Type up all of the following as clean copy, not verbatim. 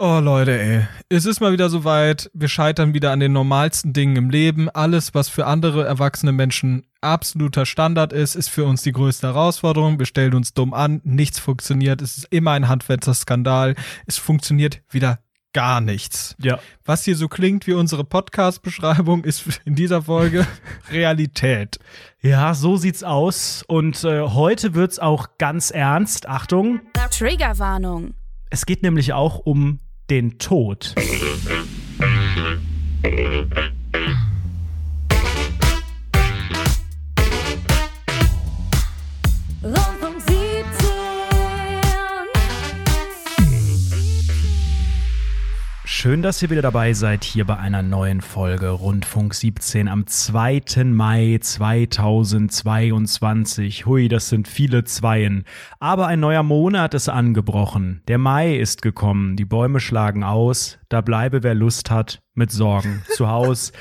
Oh Leute, ey, es ist mal wieder soweit, wir scheitern wieder an den normalsten Dingen im Leben. Alles, was für andere erwachsene Menschen absoluter Standard ist, ist für uns die größte Herausforderung. Wir stellen uns dumm an, nichts funktioniert, es ist immer ein handfester Skandal, es funktioniert wieder gar nichts. Ja. Was hier so klingt wie unsere Podcast-Beschreibung ist in dieser Folge Realität. Ja, so sieht's aus und heute wird's auch ganz ernst. Achtung. Triggerwarnung. Es geht nämlich auch um den Tod. Rundfunk 17. Schön, dass ihr wieder dabei seid hier bei einer neuen Folge Rundfunk 17 am 2. Mai 2022. Hui, das sind viele Zweien. Aber ein neuer Monat ist angebrochen. Der Mai ist gekommen. Die Bäume schlagen aus. Da bleibe, wer Lust hat, mit Sorgen zu Haus.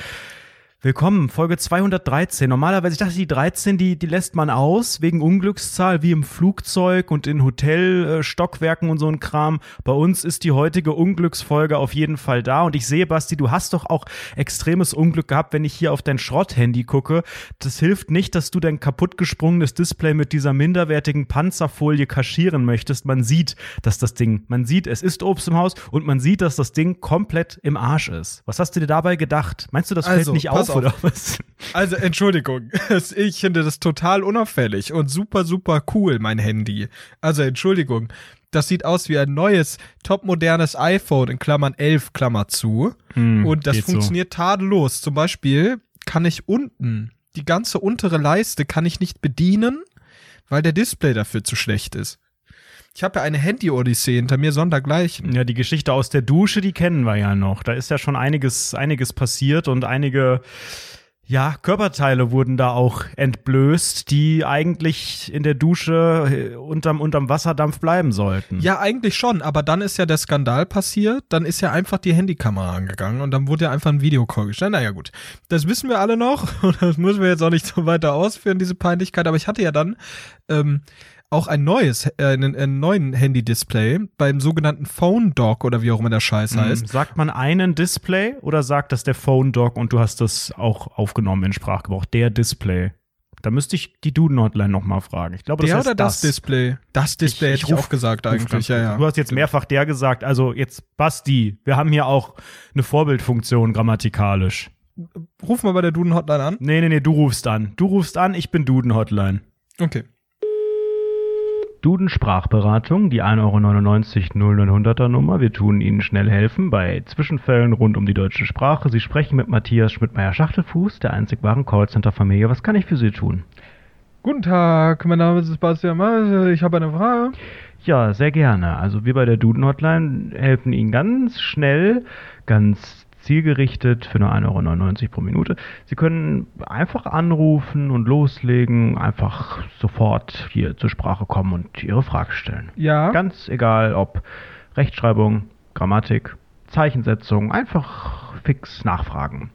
Willkommen, Folge 213. Normalerweise, ich dachte, die 13, die lässt man aus, wegen Unglückszahl, wie im Flugzeug und in Hotelstockwerken und so ein Kram. Bei uns ist die heutige Unglücksfolge auf jeden Fall da. Und ich sehe, Basti, du hast doch auch extremes Unglück gehabt, wenn ich hier auf dein Schrotthandy gucke. Das hilft nicht, dass du dein kaputtgesprungenes Display mit dieser minderwertigen Panzerfolie kaschieren möchtest. Man sieht, dass das Ding, es ist Obst im Haus und man sieht, dass das Ding komplett im Arsch ist. Was hast du dir dabei gedacht? Meinst du, das fällt nicht auf? Oder was? Also, Entschuldigung, ich finde das total unauffällig und super, super cool, mein Handy. Also, Entschuldigung, das sieht aus wie ein neues, topmodernes iPhone, in Klammern 11, Klammer zu. Und das funktioniert tadellos. Zum Beispiel kann ich unten, die ganze untere Leiste kann ich nicht bedienen, weil der Display dafür zu schlecht ist. Ich habe ja eine Handy-Odyssee hinter mir, sondergleichen. Ja, die Geschichte aus der Dusche, die kennen wir ja noch. Da ist ja schon einiges passiert und einige, ja, Körperteile wurden da auch entblößt, die eigentlich in der Dusche unterm Wasserdampf bleiben sollten. Ja, eigentlich schon, aber dann ist ja der Skandal passiert, dann ist ja einfach die Handykamera angegangen und dann wurde ja einfach ein Videocall gestellt. Naja, gut, das wissen wir alle noch und das müssen wir jetzt auch nicht so weiter ausführen, diese Peinlichkeit, aber ich hatte ja dann, auch einen neuen Handy-Display beim sogenannten Phone Dock oder wie auch immer der Scheiß heißt. Sagt man einen Display oder sagt das der Phone Dock und du hast das auch aufgenommen in Sprachgebrauch? Der Display. Da müsste ich die Duden Hotline nochmal fragen. Ich glaube, das heißt das Display. Das Display hätte ich auch gesagt eigentlich. Ja. Du hast jetzt mehrfach der gesagt. Also jetzt, Basti, wir haben hier auch eine Vorbildfunktion grammatikalisch. Ruf mal bei der Duden Hotline an. Nee, du rufst an. Ich bin Duden Hotline. Okay. Duden Sprachberatung, die 1,99 Euro 0900er Nummer. Wir tun Ihnen schnell helfen bei Zwischenfällen rund um die deutsche Sprache. Sie sprechen mit Matthias Schmidtmeier Schachtelfuß, der einzig wahren Callcenter-Familie. Was kann ich für Sie tun? Guten Tag, mein Name ist Sebastian Meier. Ich habe eine Frage. Ja, sehr gerne. Also wir bei der Duden Hotline helfen Ihnen ganz schnell, ganz zielgerichtet für nur 1,99 Euro pro Minute. Sie können einfach anrufen und loslegen, einfach sofort hier zur Sprache kommen und Ihre Frage stellen. Ja. Ganz egal, ob Rechtschreibung, Grammatik, Zeichensetzung, einfach fix nachfragen.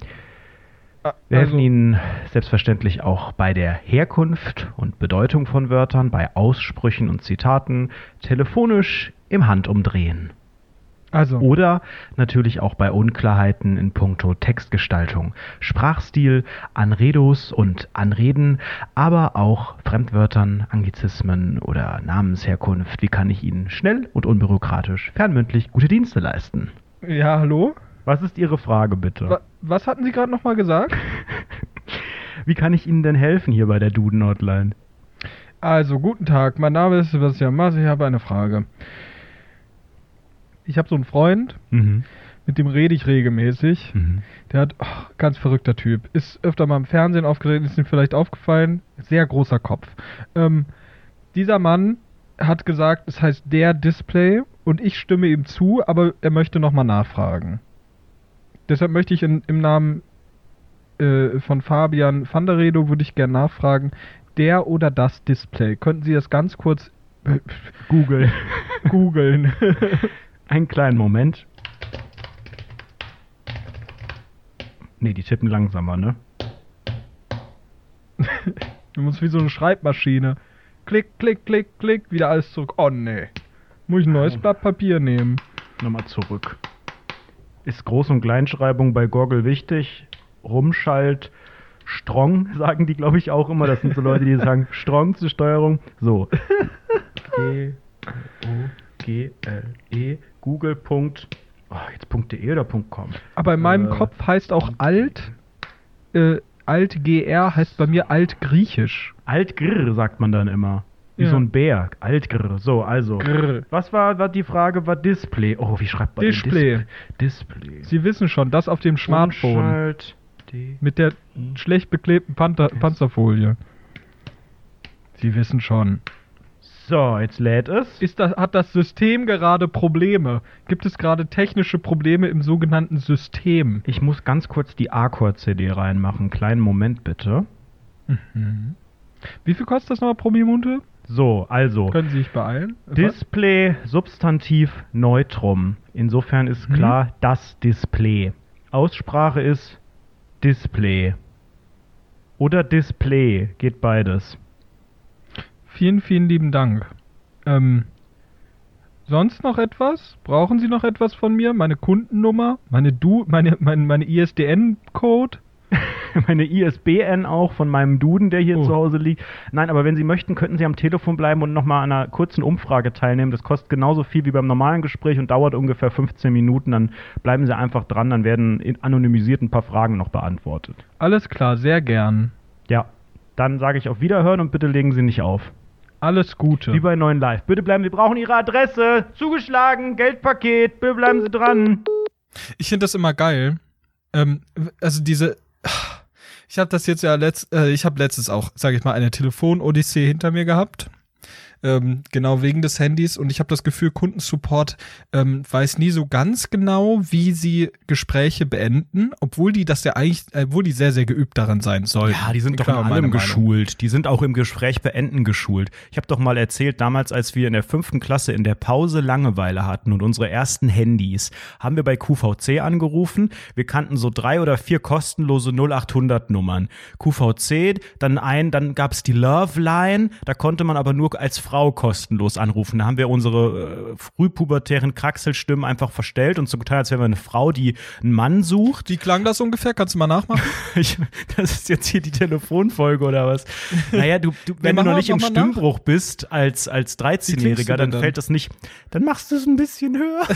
Wir helfen Ihnen selbstverständlich auch bei der Herkunft und Bedeutung von Wörtern, bei Aussprüchen und Zitaten, telefonisch im Handumdrehen. Also. Oder natürlich auch bei Unklarheiten in puncto Textgestaltung, Sprachstil, Anredos und Anreden, aber auch Fremdwörtern, Anglizismen oder Namensherkunft. Wie kann ich Ihnen schnell und unbürokratisch fernmündlich gute Dienste leisten? Ja, hallo? Was ist Ihre Frage, bitte? Was hatten Sie gerade nochmal gesagt? Wie kann ich Ihnen denn helfen hier bei der Duden Hotline? Also, guten Tag, mein Name ist Sebastian Maas, ich habe eine Frage. Ich habe so einen Freund, mit dem rede ich regelmäßig. Der hat, ganz verrückter Typ, ist öfter mal im Fernsehen aufgetreten, ist ihm vielleicht aufgefallen, sehr großer Kopf. Dieser Mann hat gesagt, es heißt der Display und ich stimme ihm zu, aber er möchte nochmal nachfragen. Deshalb möchte ich im Namen von Fabian van der Redo, würde ich gerne nachfragen, der oder das Display. Könnten Sie das ganz kurz googeln. Einen kleinen Moment. Nee, die tippen langsamer, ne? Du musst wie so eine Schreibmaschine. Klick, klick, klick, klick, wieder alles zurück. Oh, nee. Muss ich ein neues Blatt Papier nehmen. nochmal zurück. Ist Groß- und Kleinschreibung bei Gorgel wichtig? Rumschalt, Strong, sagen die, glaube ich, auch immer. Das sind so Leute, die sagen Strong zur Steuerung. So. G-O-G-L-E, Google. Oh, jetzt .de oder .com. Aber in meinem Kopf heißt auch Alt, Alt-GR heißt bei mir Altgriechisch. Altgr sagt man dann immer. Wie so ein Bär. Altgr. So, also. Grr. Was war die Frage? War Display. Oh, wie schreibt man Display. Sie wissen schon, das auf dem Smartphone. Mit der schlecht beklebten Panzerfolie. Sie wissen schon. So, jetzt lädt es. Hat das System gerade Probleme? Gibt es gerade technische Probleme im sogenannten System? Ich muss ganz kurz die Arcor-CD reinmachen. Kleinen Moment bitte. Mhm. Wie viel kostet das nochmal pro Minute? So, also. Können Sie sich beeilen? Display, Substantiv, Neutrum. Insofern ist klar, das Display. Aussprache ist Display. Oder Display. Geht beides. Vielen, vielen lieben Dank. Sonst noch etwas? Brauchen Sie noch etwas von mir? Meine Kundennummer? Meine ISDN-Code? Meine ISBN auch von meinem Duden, der hier zu Hause liegt. Nein, aber wenn Sie möchten, könnten Sie am Telefon bleiben und nochmal an einer kurzen Umfrage teilnehmen. Das kostet genauso viel wie beim normalen Gespräch und dauert ungefähr 15 Minuten. Dann bleiben Sie einfach dran, dann werden anonymisiert ein paar Fragen noch beantwortet. Alles klar, sehr gern. Ja, dann sage ich auf Wiederhören und bitte legen Sie nicht auf. Alles Gute. Wie bei 9 Live. Bitte bleiben, wir brauchen Ihre Adresse. Zugeschlagen, Geldpaket, bitte bleiben Sie dran. Ich finde das immer geil. Ich habe das jetzt ja letztens auch, sage ich mal, eine Telefon-Odyssee hinter mir gehabt, genau wegen des Handys, und ich habe das Gefühl, Kundensupport weiß nie so ganz genau, wie sie Gespräche beenden, obwohl die das ja eigentlich, obwohl die sehr, sehr geübt daran sein sollen. Ja, die sind doch in allem geschult. Die sind auch im Gespräch beenden geschult. Ich habe doch mal erzählt, damals, als wir in der 5. Klasse in der Pause Langeweile hatten und unsere ersten Handys, haben wir bei QVC angerufen. Wir kannten so 3 oder 4 kostenlose 0800-Nummern. QVC, dann gab es die Love Line, da konnte man aber nur als Frau kostenlos anrufen. Da haben wir unsere frühpubertären Kraxelstimmen einfach verstellt und so getan, als wären wir eine Frau, die einen Mann sucht. Wie klang das ungefähr? Kannst du mal nachmachen? Das ist jetzt hier die Telefonfolge oder was? Naja, wenn du noch nicht im Stimmbruch bist als 13-Jähriger, dann fällt das nicht. Dann machst du es ein bisschen höher.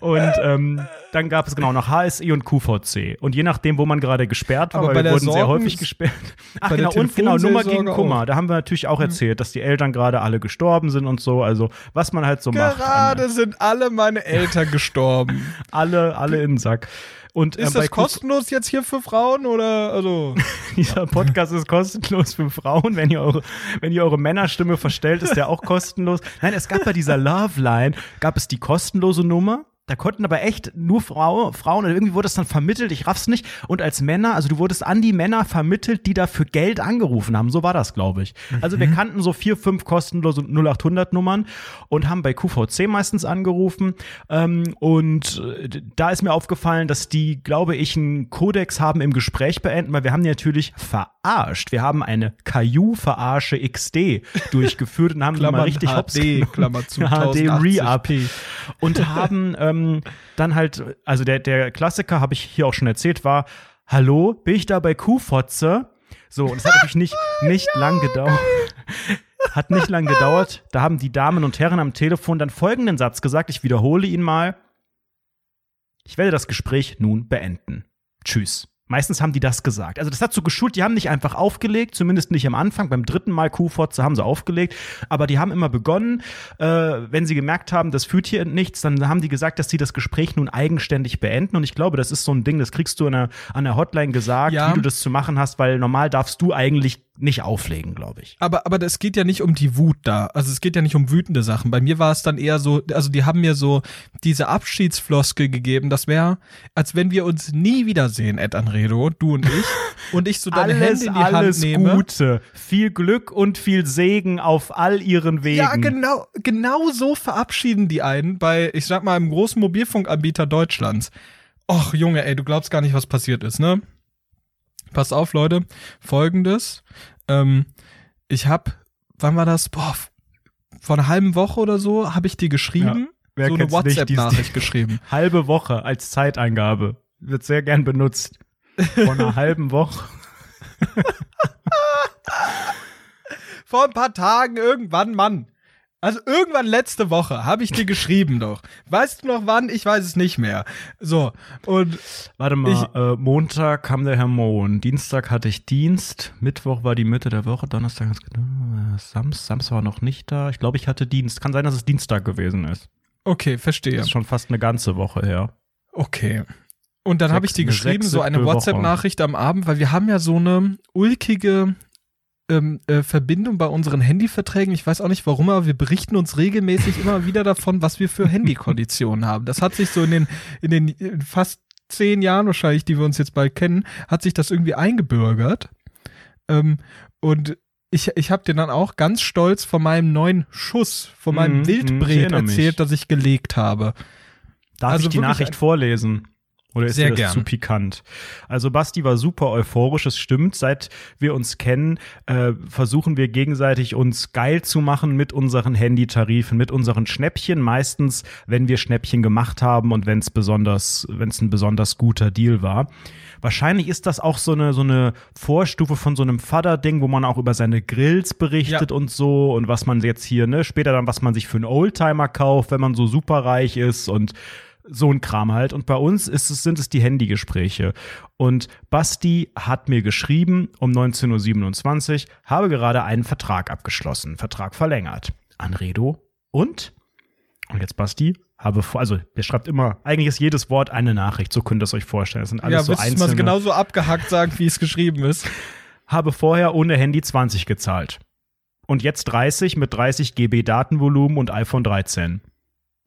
Und dann gab es genau noch HSI und QVC. Und je nachdem, wo man gerade gesperrt war, wir wurden sehr häufig gesperrt. Ach genau, und genau, Nummer gegen Kummer. Auch. Da haben wir natürlich auch erzählt, dass die Eltern gerade alle gestorben sind und so, also was man halt so macht. Gerade sind alle meine Eltern gestorben. Alle im Sack. Und, ist das kostenlos jetzt hier für Frauen oder also? Dieser Podcast ist kostenlos für Frauen. Wenn ihr eure Männerstimme verstellt, ist der auch kostenlos. Nein, es gab bei dieser Love Line, gab es die kostenlose Nummer. Da konnten aber echt nur Frauen, oder irgendwie wurde das dann vermittelt, ich raff's nicht. Und als Männer, also du wurdest an die Männer vermittelt, die dafür Geld angerufen haben. So war das, glaube ich. Also wir kannten so 4, 5 kostenlose 0800-Nummern und haben bei QVC meistens angerufen. Und da ist mir aufgefallen, dass die, glaube ich, einen Kodex haben im Gespräch beenden, weil wir haben die natürlich verarscht. Wir haben eine Caillou-Verarsche XD durchgeführt und haben die mal richtig hops genommen. Klammer zu, HD-Re-Up. Und haben dann halt, also der Klassiker, habe ich hier auch schon erzählt, war: Hallo, bin ich da bei Kuhfotze? So, und es hat natürlich nicht lang gedauert. Da haben die Damen und Herren am Telefon dann folgenden Satz gesagt, ich wiederhole ihn mal: Ich werde das Gespräch nun beenden. Tschüss. Meistens haben die das gesagt. Also das hat so geschult, die haben nicht einfach aufgelegt, zumindest nicht am Anfang. Beim 3. Mal QVC haben sie aufgelegt. Aber die haben immer begonnen, wenn sie gemerkt haben, das führt hier nichts, dann haben die gesagt, dass sie das Gespräch nun eigenständig beenden. Und ich glaube, das ist so ein Ding, das kriegst du an der Hotline gesagt, ja, wie du das zu machen hast, weil normal darfst du eigentlich nicht auflegen, glaube ich. Aber das geht ja nicht um die Wut da. Also es geht ja nicht um wütende Sachen. Bei mir war es dann eher so, also die haben mir so diese Abschiedsfloskel gegeben, das wäre, als wenn wir uns nie wiedersehen, Ed an Redo, du und ich. Und ich so deine Hände in die Hand nehme. Alles Gute, viel Glück und viel Segen auf all ihren Wegen. Ja, genau so verabschieden die einen bei, ich sag mal, einem großen Mobilfunkanbieter Deutschlands. Och, Junge, ey, du glaubst gar nicht, was passiert ist, ne? Passt auf, Leute. Folgendes. Ich hab, wann war das? Vor einer halben Woche oder so, habe ich dir geschrieben. Ja. so eine WhatsApp-Nachricht geschrieben. Halbe Woche als Zeitangabe. Wird sehr gern benutzt. Vor einer halben Woche. Vor ein paar Tagen irgendwann, Mann. Also irgendwann letzte Woche habe ich dir geschrieben doch. Weißt du noch wann? Ich weiß es nicht mehr. So, und warte mal, Montag kam der Herr Mohn, Dienstag hatte ich Dienst, Mittwoch war die Mitte der Woche, Donnerstag, Samstag war noch nicht da. Ich glaube, ich hatte Dienst. Kann sein, dass es Dienstag gewesen ist. Okay, verstehe. Das ist schon fast eine ganze Woche her. Okay. Und dann habe ich dir geschrieben, so eine WhatsApp-Nachricht am Abend, weil wir haben ja so eine ulkige Verbindung bei unseren Handyverträgen. Ich weiß auch nicht warum, aber wir berichten uns regelmäßig immer wieder davon, was wir für Handykonditionen haben. Das hat sich so in den fast 10 Jahren wahrscheinlich, die wir uns jetzt bald kennen, hat sich das irgendwie eingebürgert. Und ich habe dir dann auch ganz stolz von meinem neuen Schuss, von meinem Wildbret erzählt, das ich gelegt habe. Darf ich die Nachricht vorlesen? Oder ist dir das zu pikant? Also Basti war super euphorisch, es stimmt. Seit wir uns kennen, versuchen wir gegenseitig uns geil zu machen mit unseren Handytarifen, mit unseren Schnäppchen. Meistens, wenn wir Schnäppchen gemacht haben und wenn es ein besonders guter Deal war. Wahrscheinlich ist das auch so eine Vorstufe von so einem Vater-Ding, wo man auch über seine Grills berichtet und so und was man jetzt hier, ne, später dann, was man sich für einen Oldtimer kauft, wenn man so superreich ist und so ein Kram halt. Und bei uns sind es die Handygespräche. Und Basti hat mir geschrieben um 19.27 Uhr, habe gerade einen Vertrag abgeschlossen, Vertrag verlängert. An Redo und jetzt Basti, der schreibt immer, eigentlich ist jedes Wort eine Nachricht, so könnt ihr es euch vorstellen. Das sind alles so einzelne. Ja, müsst ihr mal genauso abgehackt sagen, wie es geschrieben ist. Habe vorher ohne Handy 20 gezahlt. Und jetzt 30 mit 30 GB Datenvolumen und iPhone 13.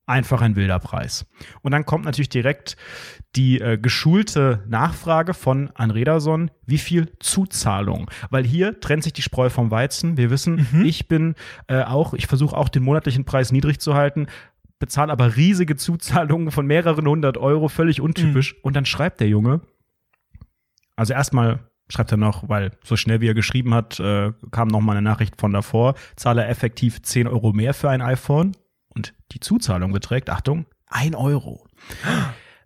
Einfach ein wilder Preis. Und dann kommt natürlich direkt die geschulte Nachfrage von Anrederson, wie viel Zuzahlung? Weil hier trennt sich die Spreu vom Weizen. Wir wissen, ich versuche auch den monatlichen Preis niedrig zu halten, bezahle aber riesige Zuzahlungen von mehreren 100 Euro, völlig untypisch. Und dann schreibt der Junge, also erstmal schreibt er noch, weil so schnell wie er geschrieben hat, kam noch mal eine Nachricht von davor, zahle effektiv 10 Euro mehr für ein iPhone. Und die Zuzahlung beträgt, Achtung, 1 Euro.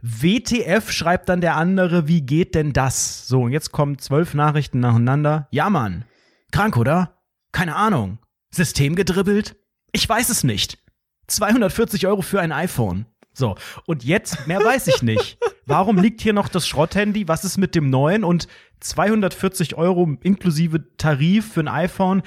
WTF, schreibt dann der andere, wie geht denn das? So, und jetzt kommen 12 Nachrichten nacheinander. Ja, Mann, krank, oder? Keine Ahnung. System gedribbelt? Ich weiß es nicht. 240 Euro für ein iPhone. So, und jetzt, mehr weiß ich nicht. Warum liegt hier noch das Schrotthandy? Was ist mit dem neuen? Und 240 Euro inklusive Tarif für ein iPhone?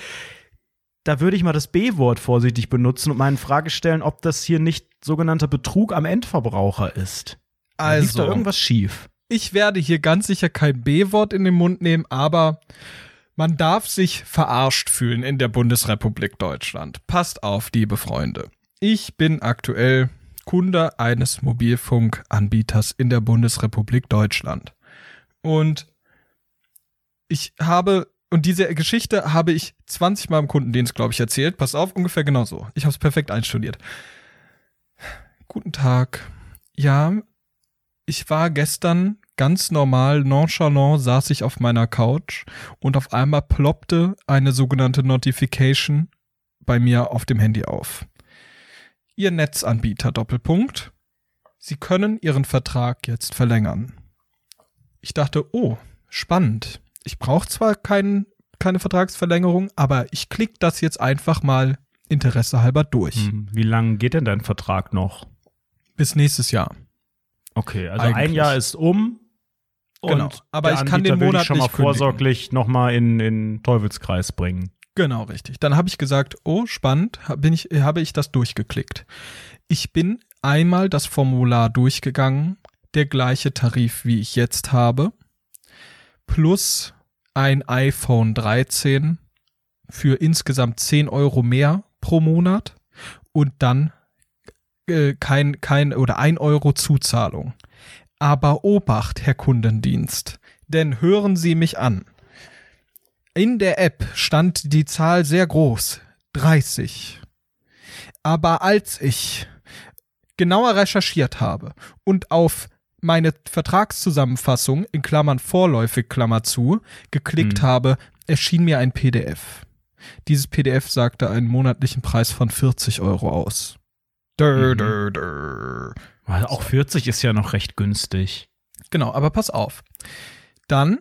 Da würde ich mal das B-Wort vorsichtig benutzen und mal in Frage stellen, ob das hier nicht sogenannter Betrug am Endverbraucher ist. Also, lief da irgendwas schief? Ich werde hier ganz sicher kein B-Wort in den Mund nehmen, aber man darf sich verarscht fühlen in der Bundesrepublik Deutschland. Passt auf, liebe Freunde. Ich bin aktuell Kunde eines Mobilfunkanbieters in der Bundesrepublik Deutschland. Und diese Geschichte habe ich 20 Mal im Kundendienst, glaube ich, erzählt. Pass auf, ungefähr genau so. Ich habe es perfekt einstudiert. Guten Tag. Ja, ich war gestern ganz normal, nonchalant, saß ich auf meiner Couch und auf einmal ploppte eine sogenannte Notification bei mir auf dem Handy auf. Ihr Netzanbieter, Doppelpunkt. Sie können Ihren Vertrag jetzt verlängern. Ich dachte, oh, spannend. Ich brauche zwar keine Vertragsverlängerung, aber ich klicke das jetzt einfach mal interessehalber durch. Wie lange geht denn dein Vertrag noch? Bis nächstes Jahr. Okay, also eigentlich. Ein Jahr ist um. Genau, und aber ich kann den Monat schon mal vorsorglich nochmal in den Teufelskreis bringen. Genau, richtig. Dann habe ich gesagt, oh, spannend, habe ich das durchgeklickt. Ich bin einmal das Formular durchgegangen, der gleiche Tarif, wie ich jetzt habe. Plus ein iPhone 13 für insgesamt 10 Euro mehr pro Monat und dann kein oder 1 Euro Zuzahlung. Aber Obacht, Herr Kundendienst, denn hören Sie mich an. In der App stand die Zahl sehr groß, 30. Aber als ich genauer recherchiert habe und auf meine Vertragszusammenfassung, in Klammern vorläufig, Klammer zu, geklickt habe, erschien mir ein PDF. Dieses PDF sagte einen monatlichen Preis von 40 Euro aus. Also auch 40 ist ja noch recht günstig. Genau, aber pass auf. Dann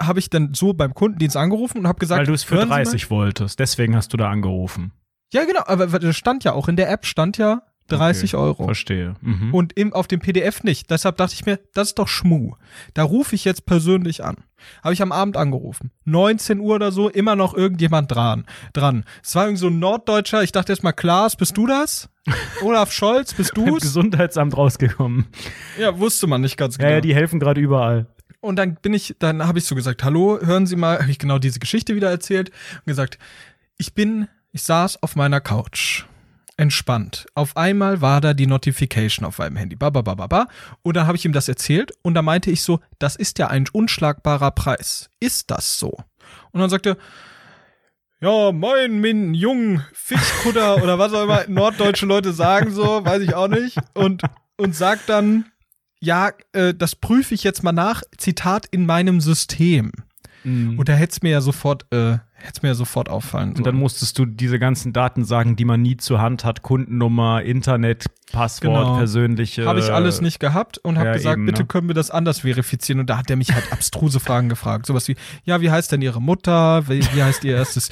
habe ich dann so beim Kundendienst angerufen und habe gesagt, weil du es für 30 wolltest, deswegen hast du da angerufen. Ja, genau, aber das stand ja auch, in der App stand ja 30 Euro. Verstehe. Mhm. Und auf dem PDF nicht. Deshalb dachte ich mir, das ist doch Schmuh. Da rufe ich jetzt persönlich an. Habe ich am Abend angerufen. 19 Uhr oder so, immer noch irgendjemand dran. Es war irgendwie so ein Norddeutscher, ich dachte erstmal, Klaas, bist du das? Olaf Scholz, bist du's? Im Gesundheitsamt rausgekommen. Ja, wusste man nicht ganz genau. Ja, die helfen gerade überall. Und dann habe ich so gesagt, hallo, hören Sie mal, habe ich genau diese Geschichte wieder erzählt und gesagt, ich saß auf meiner Couch. Entspannt. Auf einmal war da die Notification auf meinem Handy. Und dann habe ich ihm das erzählt und da meinte ich so, das ist ja ein unschlagbarer Preis. Ist das so? Und dann sagte er, ja, moin, mein Jung, Fischkutter oder was auch immer norddeutsche Leute sagen so, weiß ich auch nicht. Und sagt dann, ja, das prüfe ich jetzt mal nach, Zitat, in meinem System. Mhm. Und da hätte es mir ja sofort auffallen sollen. Und dann musstest du diese ganzen Daten sagen, die man nie zur Hand hat, Kundennummer, Internet, Passwort, genau. Persönliche. Habe ich alles nicht gehabt und habe gesagt, eben, bitte können wir das anders verifizieren. Und da hat er mich halt abstruse Fragen gefragt. Sowas wie, ja, wie heißt denn ihre Mutter? Wie heißt ihr erstes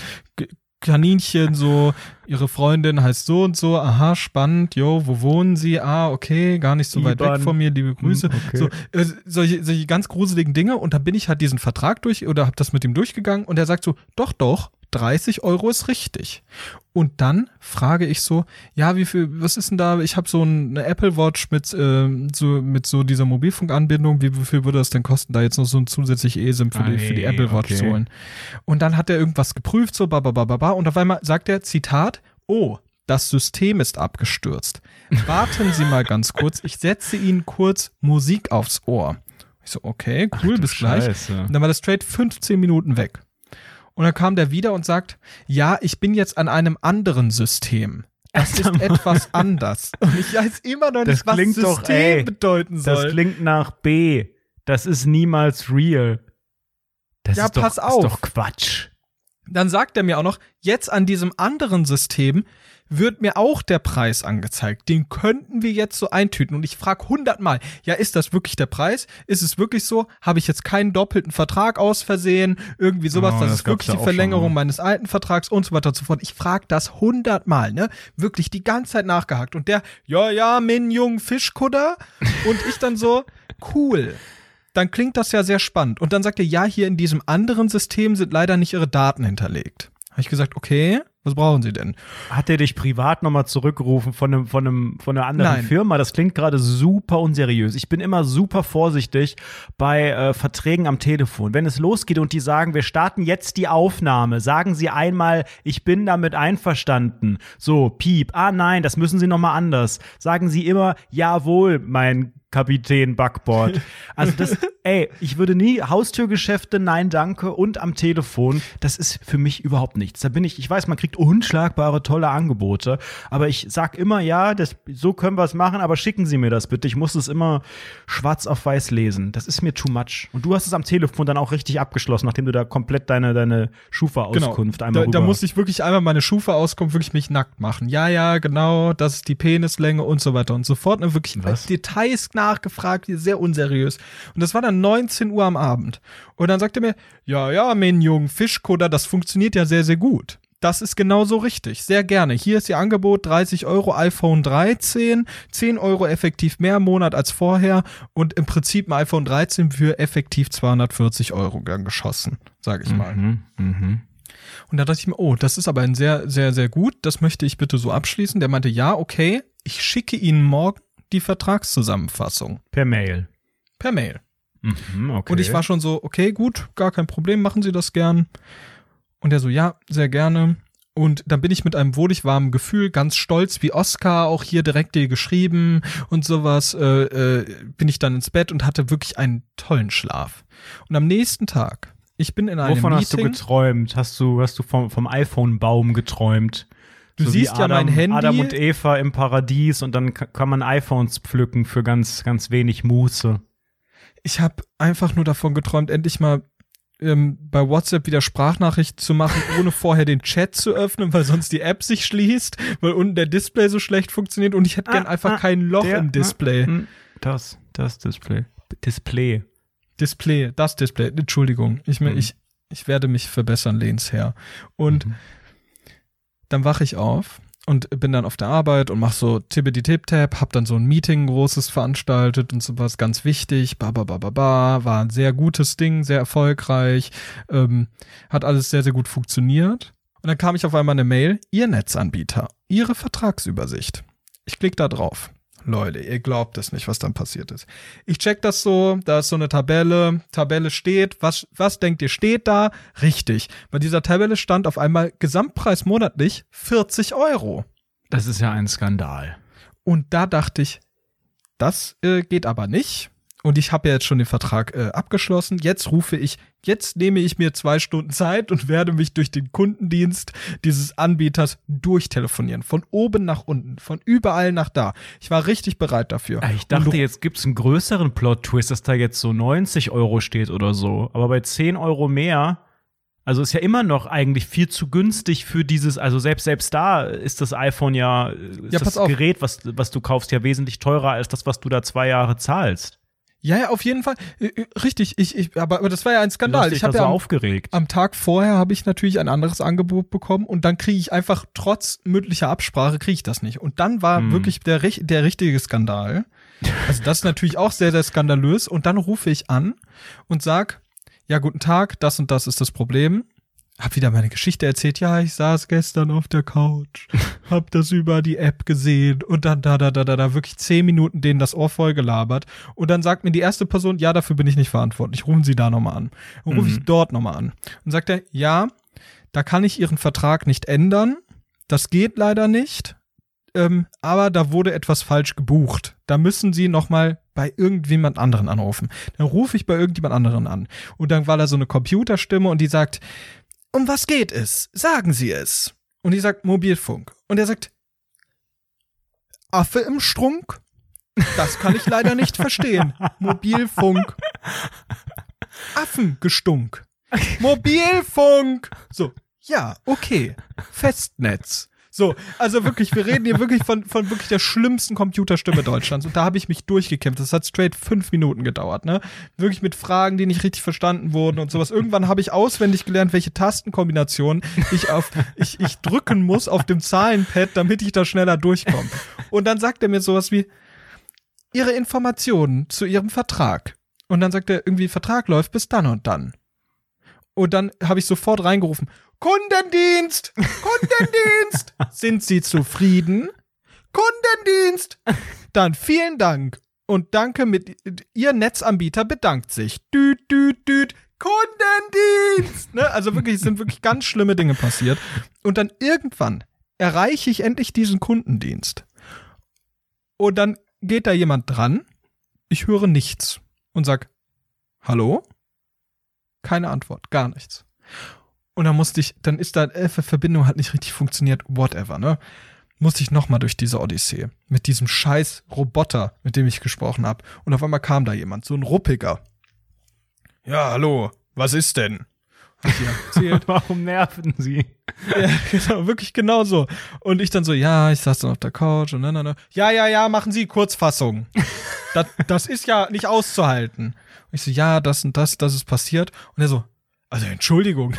Kaninchen? So, ihre Freundin heißt so und so. Aha, spannend. Jo, wo wohnen sie? Ah, okay, gar nicht so weit weg von mir. Liebe Grüße. Okay. So, solche ganz gruseligen Dinge. Und da bin ich halt diesen Vertrag durch oder habe das mit ihm durchgegangen. Und er sagt so, doch, 30 Euro ist richtig. Und dann frage ich so, ja, wie viel, was ist denn da? Ich habe so eine Apple Watch mit so dieser Mobilfunkanbindung. Wie viel würde das denn kosten, da jetzt noch so ein zusätzliches eSIM für die Apple Watch zu holen? Und dann hat er irgendwas geprüft, so, und auf einmal sagt er, Zitat, oh, das System ist abgestürzt. Warten Sie mal ganz kurz, ich setze Ihnen kurz Musik aufs Ohr. Ich so, okay, cool, bis gleich. Und dann war das Trade 15 Minuten weg. Und dann kam der wieder und sagt, ja, ich bin jetzt an einem anderen System. Das ist etwas anders. Und ich weiß immer noch nicht, was System bedeuten soll. Das klingt nach B. Das ist niemals real. Das ja, pass auf. Das ist doch Quatsch. Dann sagt er mir auch noch, jetzt an diesem anderen System wird mir auch der Preis angezeigt. Den könnten wir jetzt so eintüten. Und ich frage 100 Mal, ja, ist das wirklich der Preis? Ist es wirklich so? Habe ich jetzt keinen doppelten Vertrag aus Versehen? Irgendwie sowas, das ist wirklich die Verlängerung meines alten Vertrags und so weiter und so fort. Ich frage das 100 Mal, ne? Wirklich die ganze Zeit nachgehakt. Und der, ja, mein jung Fischkutter. Und ich dann so, cool. Dann klingt das ja sehr spannend. Und dann sagt er, ja, hier in diesem anderen System sind leider nicht ihre Daten hinterlegt. Habe ich gesagt, okay, was brauchen Sie denn? Hat er dich privat nochmal zurückgerufen von einer anderen Firma? Das klingt gerade super unseriös. Ich bin immer super vorsichtig bei Verträgen am Telefon. Wenn es losgeht und die sagen, wir starten jetzt die Aufnahme, sagen Sie einmal, ich bin damit einverstanden. So, piep. Ah nein, das müssen Sie nochmal anders. Sagen Sie immer, jawohl, mein Kapitän Backboard. Also das, ich würde nie Haustürgeschäfte, nein, danke, und am Telefon, das ist für mich überhaupt nichts. Da bin ich weiß, man kriegt unschlagbare, tolle Angebote, aber ich sag immer, ja, das, so können wir es machen, aber schicken Sie mir das bitte. Ich muss es immer schwarz auf weiß lesen. Das ist mir too much. Und du hast es am Telefon dann auch richtig abgeschlossen, nachdem du da komplett deine Schufa-Auskunft einmal rüber. Da musste ich wirklich einmal meine Schufa-Auskunft wirklich mich nackt machen. Ja, genau, das ist die Penislänge und so weiter und so fort. Und wirklich Details nachgefragt, sehr unseriös. Und das war dann 19 Uhr am Abend. Und dann sagte er mir, ja, mein jungen Fischkoder, das funktioniert ja sehr, sehr gut. Das ist genau so richtig. Sehr gerne. Hier ist Ihr Angebot, 30 Euro iPhone 13, 10 Euro effektiv mehr im Monat als vorher und im Prinzip ein iPhone 13 für effektiv 240 Euro geschossen, sage ich mal. Und da dachte ich mir, oh, das ist aber ein sehr, sehr, sehr gut, das möchte ich bitte so abschließen. Der meinte, ja, okay, ich schicke Ihnen morgen die Vertragszusammenfassung. Per Mail. Okay. Und ich war schon so, okay, gut, gar kein Problem, machen Sie das gern. Und er so, ja, sehr gerne. Und dann bin ich mit einem wohlig warmen Gefühl, ganz stolz wie Oscar, auch hier direkt dir geschrieben und sowas, bin ich dann ins Bett und hatte wirklich einen tollen Schlaf. Und am nächsten Tag, ich bin in einem Meeting. Wovon hast du geträumt? Hast du vom iPhone-Baum geträumt? Du so siehst Adam, ja, mein Handy. Adam und Eva im Paradies und dann kann man iPhones pflücken für ganz, ganz wenig Muße. Ich habe einfach nur davon geträumt, endlich mal bei WhatsApp wieder Sprachnachricht zu machen, ohne vorher den Chat zu öffnen, weil sonst die App sich schließt, weil unten der Display so schlecht funktioniert und ich hätte gern einfach kein Loch im Display. Das Display. Entschuldigung. Ich werde mich verbessern, Lehnsherr. Und dann wache ich auf und bin dann auf der Arbeit und mache so Tippidi-Tipp-Tap, hab dann so ein Meeting großes veranstaltet und sowas ganz wichtig, war ein sehr gutes Ding, sehr erfolgreich, hat alles sehr, sehr gut funktioniert. Und dann kam ich auf einmal eine Mail, Ihr Netzanbieter, Ihre Vertragsübersicht. Ich klicke da drauf. Leute, ihr glaubt es nicht, was dann passiert ist. Ich check das so, da ist so eine Tabelle steht, was denkt ihr, steht da? Richtig. Bei dieser Tabelle stand auf einmal Gesamtpreis monatlich 40 €. Das ist ja ein Skandal. Und da dachte ich, das geht aber nicht. Und ich habe ja jetzt schon den Vertrag abgeschlossen. Jetzt nehme ich mir 2 Stunden Zeit und werde mich durch den Kundendienst dieses Anbieters durchtelefonieren. Von oben nach unten, von überall nach da. Ich war richtig bereit dafür. Ich dachte, jetzt gibt es einen größeren Plot-Twist, dass da jetzt so 90 € steht oder so. Aber bei 10 € mehr, also ist ja immer noch eigentlich viel zu günstig für dieses, also selbst da ist das iPhone ja, das Gerät, was du kaufst, ja wesentlich teurer als das, was du da 2 Jahre zahlst. Ja, auf jeden Fall. Richtig, aber das war ja ein Skandal. Ich habe ja aufgeregt. Am Tag vorher habe ich natürlich ein anderes Angebot bekommen und dann kriege ich einfach trotz mündlicher Absprache kriege ich das nicht. Und dann war wirklich der richtige Skandal. Also das ist natürlich auch sehr, sehr skandalös. Und dann rufe ich an und sag, ja, guten Tag, das und das ist das Problem. Hab wieder meine Geschichte erzählt, ja, ich saß gestern auf der Couch, hab das über die App gesehen und dann wirklich 10 Minuten denen das Ohr voll gelabert und dann sagt mir die erste Person, ja, dafür bin ich nicht verantwortlich, rufen Sie da nochmal an. Dann rufe ich dort nochmal an und sagt er, ja, da kann ich Ihren Vertrag nicht ändern, das geht leider nicht, aber da wurde etwas falsch gebucht, da müssen Sie nochmal bei irgendjemand anderen anrufen. Dann rufe ich bei irgendjemand anderen an und dann war da so eine Computerstimme und die sagt, um was geht es? Sagen Sie es. Und ich sag, Mobilfunk. Und er sagt, Affe im Strunk? Das kann ich leider nicht verstehen. Mobilfunk. Affengestunk. Mobilfunk. So, ja, okay. Festnetz. So, also wirklich, wir reden hier wirklich von wirklich der schlimmsten Computerstimme Deutschlands. Und da habe ich mich durchgekämpft. Das hat straight 5 Minuten gedauert, ne? Wirklich mit Fragen, die nicht richtig verstanden wurden und sowas. Irgendwann habe ich auswendig gelernt, welche Tastenkombinationen ich drücken muss auf dem Zahlenpad, damit ich da schneller durchkomme. Und dann sagt er mir sowas wie, Ihre Informationen zu Ihrem Vertrag. Und dann sagt er irgendwie, Vertrag läuft bis dann und dann. Und dann habe ich sofort reingerufen, Kundendienst! Sind Sie zufrieden? Kundendienst! Dann vielen Dank. Und danke mit Ihr Netzanbieter bedankt sich. Düt, düt, düt. Kundendienst! Ne? Also wirklich, es sind wirklich ganz schlimme Dinge passiert. Und dann irgendwann erreiche ich endlich diesen Kundendienst. Und dann geht da jemand dran. Ich höre nichts. Und sag, hallo? Keine Antwort, gar nichts. Und dann ist da, Verbindung hat nicht richtig funktioniert, whatever, ne? Musste ich nochmal durch diese Odyssee. Mit diesem scheiß Roboter, mit dem ich gesprochen habe. Und auf einmal kam da jemand, so ein Ruppiger. Ja, hallo, was ist denn? Hab ich erzählt. Warum nerven Sie? Ja, genau, wirklich genau so. Und ich dann so, ja, ich saß dann auf der Couch und ja, machen Sie Kurzfassung. Das ist ja nicht auszuhalten. Und ich so, ja, das und das, das ist passiert. Und er so, also Entschuldigung,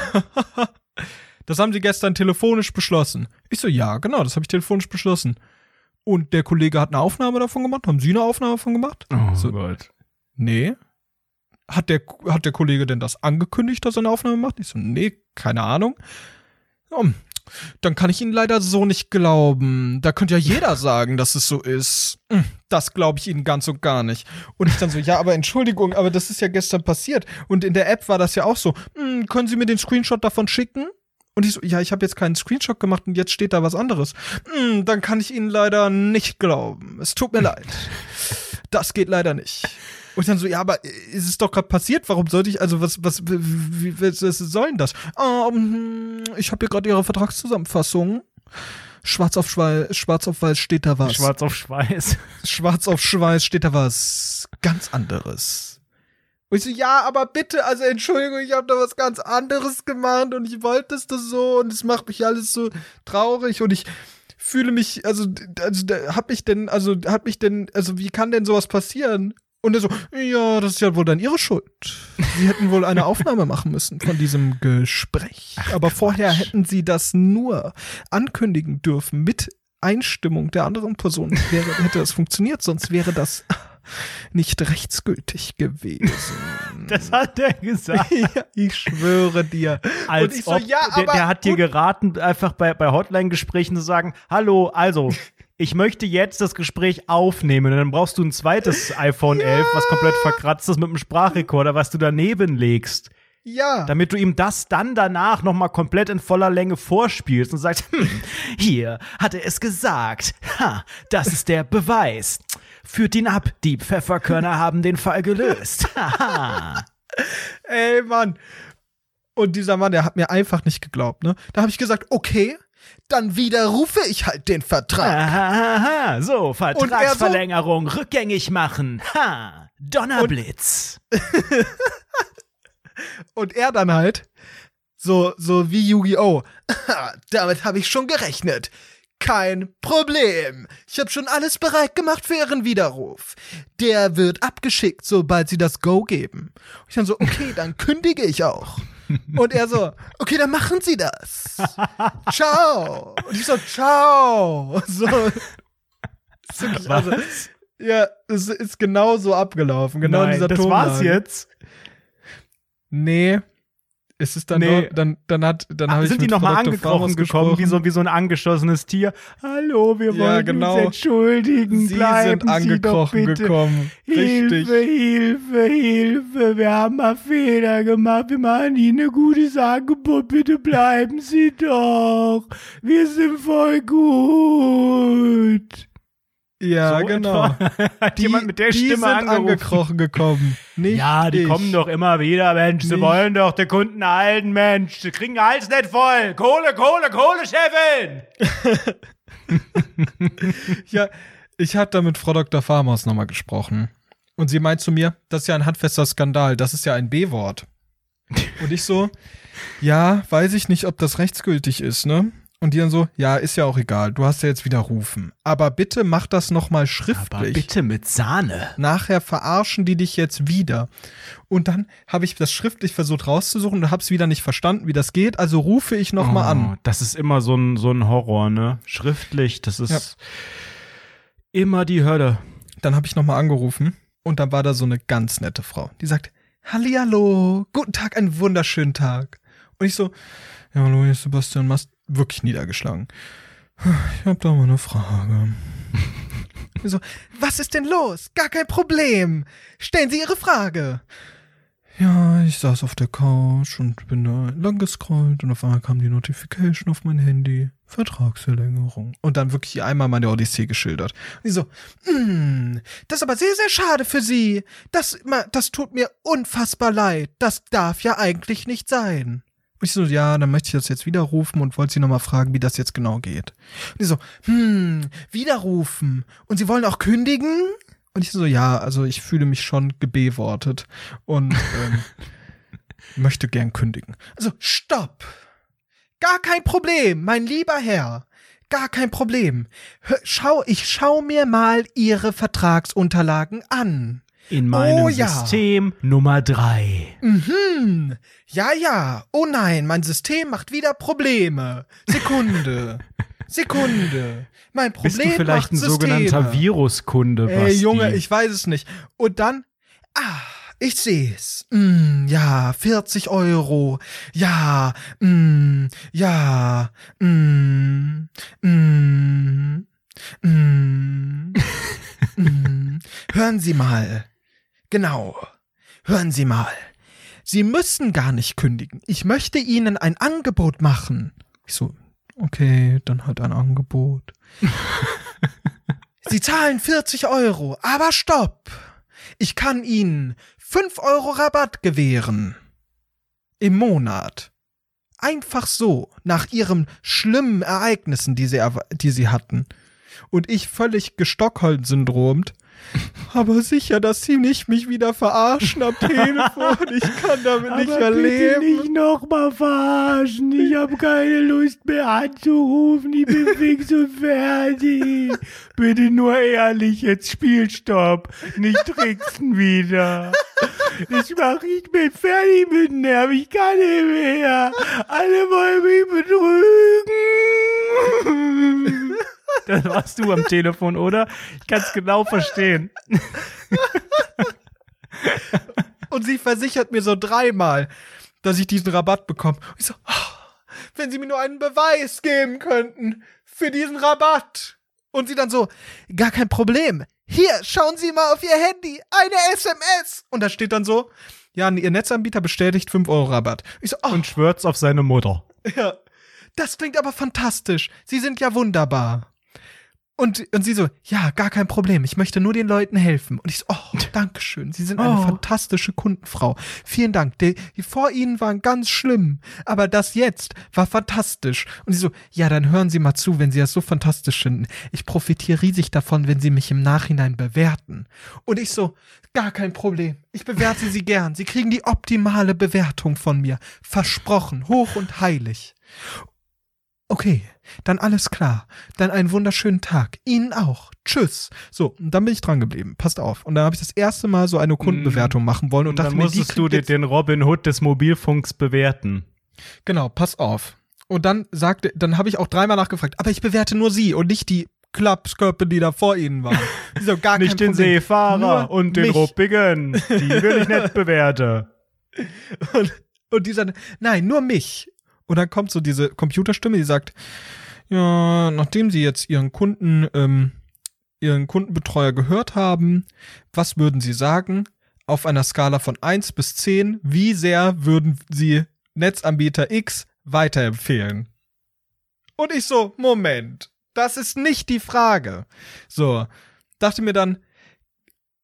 das haben Sie gestern telefonisch beschlossen. Ich so, ja, genau, das habe ich telefonisch beschlossen. Und der Kollege hat eine Aufnahme davon gemacht? Haben Sie eine Aufnahme davon gemacht? Oh so, Gott. Nee. Hat der Kollege denn das angekündigt, dass er eine Aufnahme macht? Ich so, nee, keine Ahnung. Oh, dann kann ich Ihnen leider so nicht glauben. Da könnte ja jeder sagen, dass es so ist. Das glaube ich Ihnen ganz und gar nicht. Und ich dann so, ja, aber Entschuldigung, aber das ist ja gestern passiert. Und in der App war das ja auch so. Können Sie mir den Screenshot davon schicken? Und ich so, ja, ich habe jetzt keinen Screenshot gemacht und jetzt steht da was anderes. Dann kann ich Ihnen leider nicht glauben. Es tut mir leid. Das geht leider nicht. Und ich dann so, ja, aber ist es doch gerade passiert? Warum sollte ich, also was soll denn das? Ich habe hier gerade Ihre Vertragszusammenfassung. Schwarz auf Weiß steht da was. Schwarz auf Schweiß. Schwarz auf Schweiß steht da was ganz anderes. Und ich so, ja, aber bitte, also Entschuldigung, ich habe da was ganz anderes gemacht und ich wollte es das so und es macht mich alles so traurig und ich fühle mich, also wie kann denn sowas passieren? Und er so, ja, das ist ja wohl dann ihre Schuld. Sie hätten wohl eine Aufnahme machen müssen von diesem Gespräch. Aber vorher hätten sie das nur ankündigen dürfen mit Einstimmung der anderen Person. Hätte das funktioniert, sonst wäre das nicht rechtsgültig gewesen. Das hat der gesagt. Ja, ich schwöre dir. Als und ich ob, so, ja, aber der hat dir geraten, einfach bei Hotline-Gesprächen zu sagen, hallo, also ich möchte jetzt das Gespräch aufnehmen. Und dann brauchst du ein zweites iPhone 11, was komplett verkratzt ist mit einem Sprachrekorder, was du daneben legst. Ja. Damit du ihm das dann danach nochmal komplett in voller Länge vorspielst und sagst, hier hat er es gesagt. Ha, das ist der Beweis. Führt ihn ab, die Pfefferkörner haben den Fall gelöst. Ey, Mann. Und dieser Mann, der hat mir einfach nicht geglaubt, ne? Da habe ich gesagt, okay, dann widerrufe ich halt den Vertrag. Aha, so, Vertragsverlängerung so, rückgängig machen. Ha, Donnerblitz. Und er dann halt, so wie Yu-Gi-Oh! Damit habe ich schon gerechnet. Kein Problem. Ich habe schon alles bereit gemacht für ihren Widerruf. Der wird abgeschickt, sobald sie das Go geben. Und ich dann so, okay, dann kündige ich auch. Und er so, okay, dann machen sie das. Ciao. Und ich so, ciao. So. Also, ja, es ist genau so abgelaufen. Genau. Nein, in dieser Tonlage. Das war's jetzt? Nee. Es ist dann, nee. dann habe ich sind die nochmal angekrochen gekommen, wie so ein angeschossenes Tier. Hallo, wir wollen uns entschuldigen. Sie sind angekrochen gekommen. Richtig. Hilfe, Hilfe, Hilfe. Wir haben mal Fehler gemacht. Wir machen Ihnen ein gutes Angebot. Bitte bleiben Sie doch. Wir sind voll gut. Ja, so genau. Hat jemand mit der Stimme sind angekrochen gekommen. Nicht ja, die kommen doch immer wieder, Mensch. Nicht. Sie wollen doch den Kunden halten, Mensch. Sie kriegen den Hals nicht voll. Kohle, Kohle, Kohle, Chefin. Ja, ich hatte mit Frau Dr. Farmhaus nochmal gesprochen. Und sie meint zu mir, das ist ja ein handfester Skandal. Das ist ja ein B-Wort. Und ich so, ja, weiß ich nicht, ob das rechtsgültig ist, ne? Und die dann so, ja, ist ja auch egal, du hast ja jetzt widerrufen. Aber bitte mach das nochmal schriftlich. Aber bitte mit Sahne. Nachher verarschen die dich jetzt wieder. Und dann habe ich das schriftlich versucht rauszusuchen und habe es wieder nicht verstanden, wie das geht. Also rufe ich nochmal an. Das ist immer so ein Horror, ne? Schriftlich, das ist immer die Hölle. Dann habe ich nochmal angerufen und dann war da so eine ganz nette Frau. Die sagt, hallihallo, guten Tag, einen wunderschönen Tag. Und ich so, ja, hallo, hier ist Sebastian Mast. Wirklich niedergeschlagen. Ich hab da mal eine Frage. So, was ist denn los? Gar kein Problem. Stellen Sie Ihre Frage. Ja, ich saß auf der Couch und bin da lang gescrollt und auf einmal kam die Notification auf mein Handy. Vertragsverlängerung. Und dann wirklich einmal meine Odyssee geschildert. Und die so, das ist aber sehr, sehr schade für Sie. Das tut mir unfassbar leid. Das darf ja eigentlich nicht sein. Und ich so, ja, dann möchte ich das jetzt widerrufen und wollte sie nochmal fragen, wie das jetzt genau geht. Und die so, widerrufen. Und sie wollen auch kündigen? Und ich so, ja, also ich fühle mich schon gebewortet und möchte gern kündigen. Also, stopp! Gar kein Problem, mein lieber Herr. Gar kein Problem. Ich schau mir mal Ihre Vertragsunterlagen an. In meinem System Nummer 3. Mhm. Ja, ja. Oh nein, mein System macht wieder Probleme. Sekunde. Mein Problem macht Systeme. Bist du vielleicht ein sogenannter Viruskunde, Basti? Ey, Junge, ich weiß es nicht. Und dann, ich seh's. Ja, 40 Euro. Ja, ja, Hören Sie mal. Genau. Hören Sie mal. Sie müssen gar nicht kündigen. Ich möchte Ihnen ein Angebot machen. Ich so, okay, dann halt ein Angebot. Sie zahlen 40 Euro, aber stopp. Ich kann Ihnen 5 Euro Rabatt gewähren. Im Monat. Einfach so, nach Ihren schlimmen Ereignissen, die Sie hatten. Und ich völlig gestockholm-syndromt aber sicher, dass sie nicht mich wieder verarschen am Telefon. Ich kann damit aber nicht erleben. Bitte nicht nochmal verarschen. Ich habe keine Lust mehr anzurufen. Ich bin fix und fertig. Bitte nur ehrlich, jetzt Spielstopp. Nicht tricksen wieder. Das mache ich mit fertig mit Nerv. Ich kann nicht mehr. Alle wollen mich betrügen. Das warst du am Telefon, oder? Ich kann es genau verstehen. Und sie versichert mir so 3-mal, dass ich diesen Rabatt bekomme. Und ich so, oh, wenn sie mir nur einen Beweis geben könnten für diesen Rabatt. Und sie dann so, gar kein Problem. Hier, schauen Sie mal auf Ihr Handy. Eine SMS. Und da steht dann so, ja, Ihr Netzanbieter bestätigt 5€ Rabatt. Ich so, oh. Und schwört's auf seine Mutter. Ja. Das klingt aber fantastisch. Sie sind ja wunderbar. Und sie so, ja, gar kein Problem. Ich möchte nur den Leuten helfen. Und ich so, oh, Dankeschön. Sie sind eine fantastische Kundenfrau. Vielen Dank. Die vor Ihnen waren ganz schlimm. Aber das jetzt war fantastisch. Und sie so, ja, dann hören Sie mal zu, wenn Sie das so fantastisch finden. Ich profitiere riesig davon, wenn Sie mich im Nachhinein bewerten. Und ich so, gar kein Problem. Ich bewerte Sie gern. Sie kriegen die optimale Bewertung von mir. Versprochen. Hoch und heilig. Okay, dann alles klar. Dann einen wunderschönen Tag. Ihnen auch. Tschüss. So, und dann bin ich dran geblieben. Passt auf. Und dann habe ich das erste Mal so eine Kundenbewertung machen wollen. Und dann musstest du dir den Robin Hood des Mobilfunks bewerten. Genau, pass auf. Und dann habe ich auch 3-mal nachgefragt. Aber ich bewerte nur sie und nicht die Klappsköppe, die da vor ihnen waren. So, gar nicht den Problem. Seefahrer nur und den Ruppigen. Die will ich nicht bewerten. Und die sagen, nein, nur mich. Und dann kommt so diese Computerstimme, die sagt, ja, nachdem Sie jetzt Ihren Kundenbetreuer gehört haben, was würden Sie sagen, auf einer Skala von 1 bis 10, wie sehr würden Sie Netzanbieter X weiterempfehlen? Und ich so, Moment, das ist nicht die Frage. So, dachte mir dann,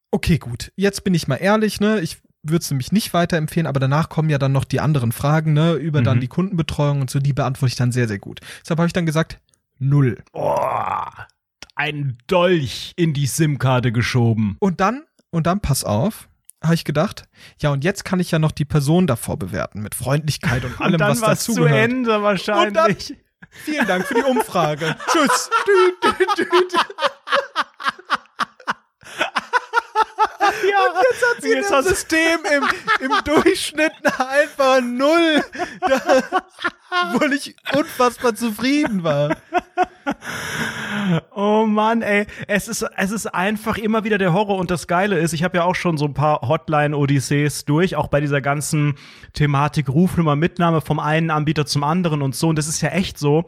okay, gut, jetzt bin ich mal ehrlich, ne, ich würde es nämlich nicht weiterempfehlen, aber danach kommen ja dann noch die anderen Fragen, ne, über dann die Kundenbetreuung und so, die beantworte ich dann sehr, sehr gut. Deshalb habe ich dann gesagt, 0. Oh, ein Dolch in die SIM-Karte geschoben. Und dann, pass auf, habe ich gedacht, ja, und jetzt kann ich ja noch die Person davor bewerten, mit Freundlichkeit und allem, und was dazugehört. Dann war es zu Ende wahrscheinlich. Und dann, vielen Dank für die Umfrage. Tschüss. Ja, und jetzt hat sie das System im Durchschnitt einfach 0, wo ich unfassbar zufrieden war. Oh Mann, ey, es ist einfach immer wieder der Horror. Und das Geile ist, ich habe ja auch schon so ein paar Hotline-Odyssees durch, auch bei dieser ganzen Thematik Rufnummer, Mitnahme vom einen Anbieter zum anderen und so. Und das ist ja echt so.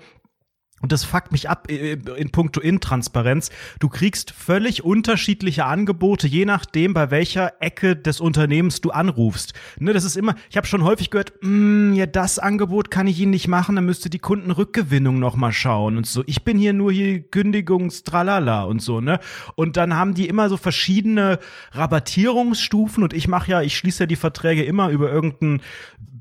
Und das fuckt mich ab in puncto Intransparenz. Du kriegst völlig unterschiedliche Angebote, je nachdem, bei welcher Ecke des Unternehmens du anrufst. Ne, das ist immer, ich habe schon häufig gehört, ja, das Angebot kann ich Ihnen nicht machen, dann müsste die Kundenrückgewinnung nochmal schauen und so. Ich bin hier nur hier Kündigungstralala und so, ne? Und dann haben die immer so verschiedene Rabattierungsstufen und ich schließe ja die Verträge immer über irgendeinen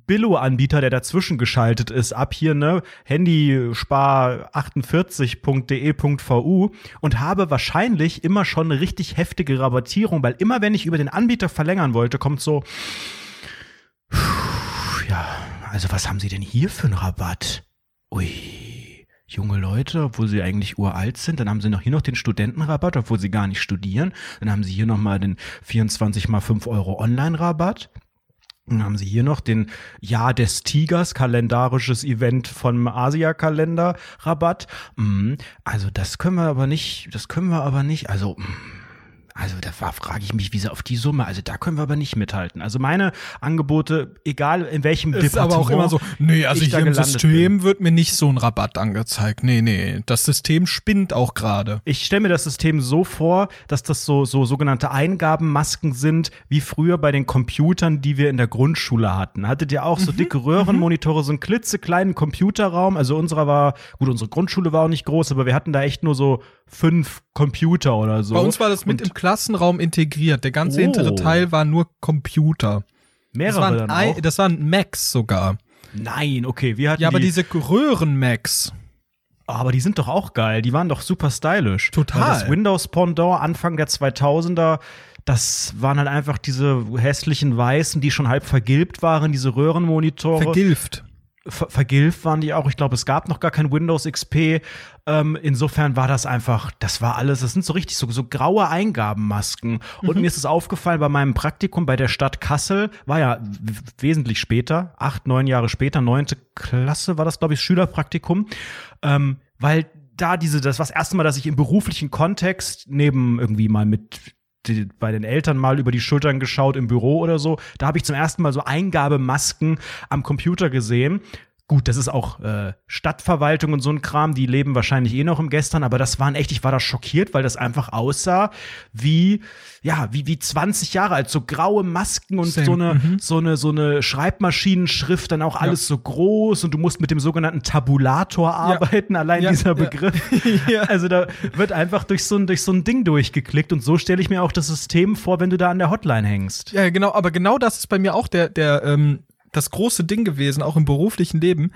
Billo-Anbieter, der dazwischen geschaltet ist, ab hier, ne, handyspar48.de.vu und habe wahrscheinlich immer schon eine richtig heftige Rabattierung, weil immer, wenn ich über den Anbieter verlängern wollte, kommt so, ja, also was haben Sie denn hier für einen Rabatt? Ui, junge Leute, obwohl sie eigentlich uralt sind, dann haben sie noch hier noch den Studentenrabatt, obwohl sie gar nicht studieren, dann haben sie hier nochmal den 24x5€ Online-Rabatt. Dann haben sie hier noch den Jahr des Tigers, kalendarisches Event vom Asia-Kalender-Rabatt. Also das können wir aber nicht, also da frage ich mich, wie sie auf die Summe, also da können wir aber nicht mithalten. Also meine Angebote, egal in welchem Departement. Ist aber auch immer so, nee, also hier im System wird mir nicht so ein Rabatt angezeigt. Nee, das System spinnt auch gerade. Ich stelle mir das System so vor, dass das so sogenannte Eingabenmasken sind, wie früher bei den Computern, die wir in der Grundschule hatten. Hattet ihr auch so dicke Röhrenmonitore, so einen klitzekleinen Computerraum. Also unsere Grundschule war auch nicht groß, aber wir hatten da echt nur so 5 Computer oder so. Bei uns war das mit im Klassenraum integriert. Der ganze hintere Teil war nur Computer. Mehrere dann auch? Das waren Macs sogar. Nein, okay. Wir hatten ja, aber diese Röhren-Macs. Aber die sind doch auch geil. Die waren doch super stylisch. Total. Das Windows-Pendant Anfang der 2000er, das waren halt einfach diese hässlichen Weißen, die schon halb vergilbt waren, diese Röhrenmonitore. Vergilft. Vergilft waren die auch. Ich glaube, es gab noch gar kein Windows XP. Insofern war das einfach, das war alles, das sind so richtig so graue Eingabenmasken. Und mir ist es aufgefallen, bei meinem Praktikum bei der Stadt Kassel, war ja wesentlich später, 8, 9 Jahre später, 9. Klasse war das, glaube ich, Schülerpraktikum, weil da das war das erste Mal, dass ich im beruflichen Kontext neben irgendwie mal mit bei den Eltern mal über die Schultern geschaut im Büro oder so. Da habe ich zum ersten Mal so Eingabemasken am Computer gesehen. Gut, das ist auch Stadtverwaltung und so ein Kram, die leben wahrscheinlich eh noch im Gestern, aber das waren echt, ich war da schockiert, weil das einfach aussah wie 20 Jahre alt, so graue Masken und so eine Schreibmaschinenschrift, dann auch alles so groß und du musst mit dem sogenannten Tabulator arbeiten, allein dieser Begriff. Ja. Also da wird einfach durch so ein Ding durchgeklickt und so stelle ich mir auch das System vor, wenn du da an der Hotline hängst. Ja, genau, aber genau das ist bei mir auch das große Ding gewesen, auch im beruflichen Leben,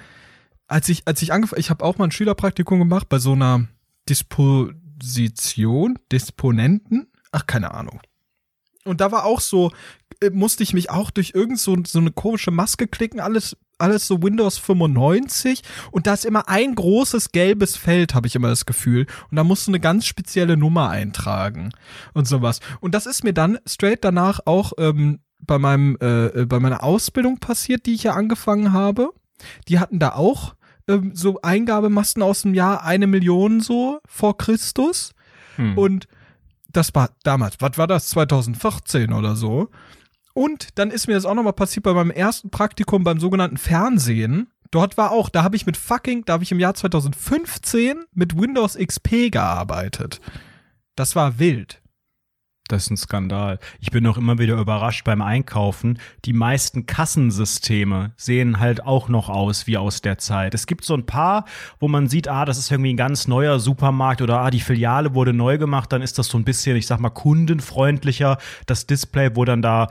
als ich angefangen, ich habe auch mal ein Schülerpraktikum gemacht bei so einer Disponenten, keine Ahnung. Und da war auch so, musste ich mich auch durch irgend so eine komische Maske klicken, alles so Windows 95 und da ist immer ein großes gelbes Feld, habe ich immer das Gefühl. Und da musst du eine ganz spezielle Nummer eintragen und sowas. Und das ist mir dann straight danach auch bei meiner Ausbildung passiert, die ich ja angefangen habe. Die hatten da auch so Eingabemasken aus dem Jahr 1 Million so vor Christus. Und das war damals, was war das, 2014 oder so. Und dann ist mir das auch nochmal passiert bei meinem ersten Praktikum beim sogenannten Fernsehen. Dort war auch, da habe ich im Jahr 2015 mit Windows XP gearbeitet. Das war wild. Das ist ein Skandal. Ich bin auch immer wieder überrascht beim Einkaufen. Die meisten Kassensysteme sehen halt auch noch aus wie aus der Zeit. Es gibt so ein paar, wo man sieht, das ist irgendwie ein ganz neuer Supermarkt oder die Filiale wurde neu gemacht, dann ist das so ein bisschen, ich sag mal, kundenfreundlicher. Das Display, wo dann da,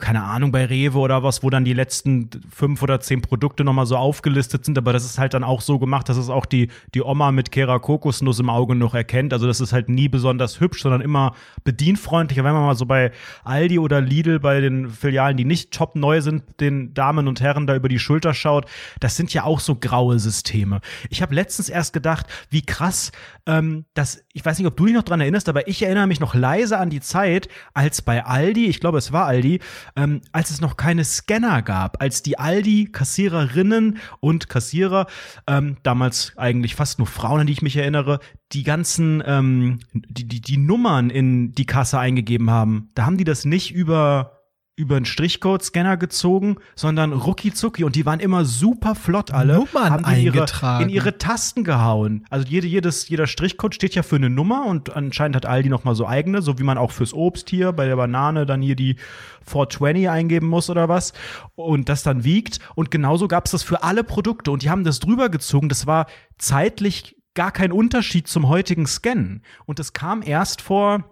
keine Ahnung, bei Rewe oder was, wo dann die letzten 5 oder 10 Produkte nochmal so aufgelistet sind. Aber das ist halt dann auch so gemacht, dass es auch die Oma mit Kera Kokosnuss im Auge noch erkennt. Also das ist halt nie besonders hübsch, sondern immer bedienfreundlich. Wenn man mal so bei Aldi oder Lidl, bei den Filialen, die nicht top neu sind, den Damen und Herren da über die Schulter schaut, das sind ja auch so graue Systeme. Ich habe letztens erst gedacht, wie krass, ich weiß nicht, ob du dich noch dran erinnerst, aber ich erinnere mich noch leise an die Zeit, als bei Aldi, ich glaube, es war Aldi, als es noch keine Scanner gab, als die Aldi-Kassiererinnen und Kassierer, damals eigentlich fast nur Frauen, an die ich mich erinnere, die ganzen, die Nummern in die Kasse eingegeben haben. Da haben die das nicht über einen Strichcode-Scanner gezogen, sondern rucki-zucki. Und die waren immer super flott alle. Nummern haben die in ihre Tasten gehauen. Also jeder Strichcode steht ja für eine Nummer und anscheinend hat Aldi noch mal so eigene, so wie man auch fürs Obst hier bei der Banane dann hier die 420 eingeben muss oder was und das dann wiegt. Und genauso gab's das für alle Produkte. Und die haben das drüber gezogen. Das war zeitlich gar kein Unterschied zum heutigen Scannen. Und das kam erst vor,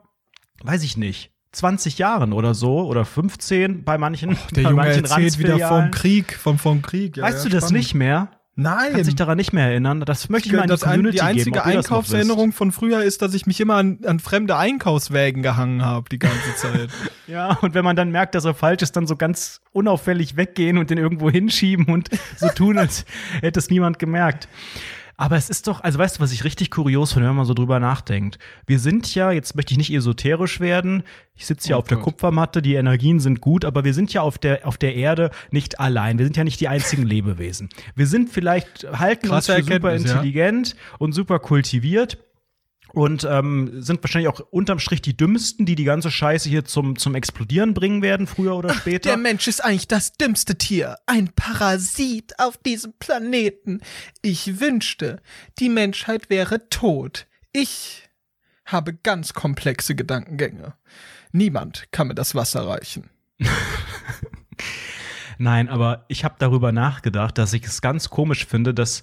weiß ich nicht, 20 Jahren oder so oder 15 bei manchen. Der Junge erzählt wieder vom Krieg. Ja, weißt du das nicht mehr? Nein. Kannst dich daran nicht mehr erinnern? Das möchte ich mal in die Community geben. Die einzige Einkaufserinnerung von früher ist, dass ich mich immer an fremde Einkaufswägen gehangen habe die ganze Zeit. Ja, und wenn man dann merkt, dass er falsch ist, dann so ganz unauffällig weggehen und den irgendwo hinschieben und so tun, als hätte es niemand gemerkt. Aber es ist doch, also weißt du, was ich richtig kurios finde, wenn man so drüber nachdenkt. Wir sind ja, jetzt möchte ich nicht esoterisch werden, ich sitze ja auf der Kupfermatte, die Energien sind gut, aber wir sind ja auf der Erde nicht allein. Wir sind ja nicht die einzigen Lebewesen. Wir sind vielleicht, halten uns für super intelligent und super kultiviert. Und sind wahrscheinlich auch unterm Strich die Dümmsten, die ganze Scheiße hier zum Explodieren bringen werden, früher oder später. Der Mensch ist eigentlich das dümmste Tier. Ein Parasit auf diesem Planeten. Ich wünschte, die Menschheit wäre tot. Ich habe ganz komplexe Gedankengänge. Niemand kann mir das Wasser reichen. Nein, aber ich habe darüber nachgedacht, dass ich es ganz komisch finde, dass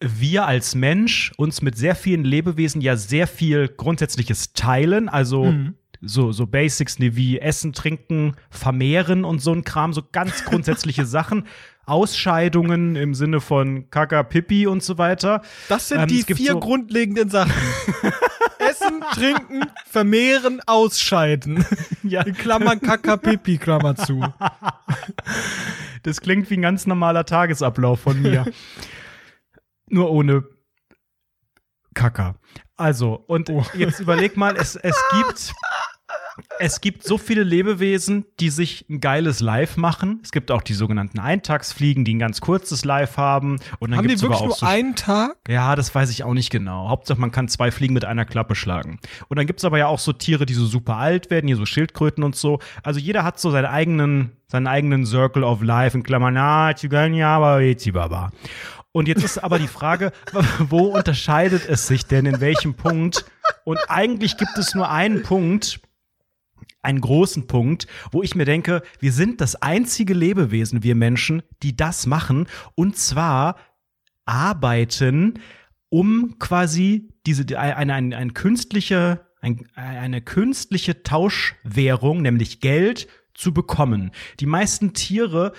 wir als Mensch uns mit sehr vielen Lebewesen ja sehr viel Grundsätzliches teilen, also so Basics wie Essen, Trinken, Vermehren und so ein Kram, so ganz grundsätzliche Sachen, Ausscheidungen im Sinne von Kaka, Pipi und so weiter. Das sind die 4 grundlegenden Sachen. Essen, Essen, trinken, vermehren, ausscheiden. Ja. In Klammern Kakapipi, Klammer zu. Das klingt wie ein ganz normaler Tagesablauf von mir. Nur ohne Kaka. Also, und jetzt überleg mal, es gibt so viele Lebewesen, die sich ein geiles Live machen. Es gibt auch die sogenannten Eintagsfliegen, die ein ganz kurzes Live haben. Und dann haben gibt's die wirklich aber auch nur so einen Tag? Ja, das weiß ich auch nicht genau. Hauptsache, man kann 2 Fliegen mit einer Klappe schlagen. Und dann gibt es aber ja auch so Tiere, die so super alt werden, hier so Schildkröten und so. Also jeder hat so seinen eigenen Circle of Life, in Klammern, und jetzt ist aber die Frage, wo unterscheidet es sich denn, in welchem Punkt? Und eigentlich gibt es nur einen Punkt, einen großen Punkt, wo ich mir denke, wir sind das einzige Lebewesen, wir Menschen, die das machen. Und zwar arbeiten, um quasi eine künstliche Tauschwährung, nämlich Geld, zu bekommen. Die meisten Tiere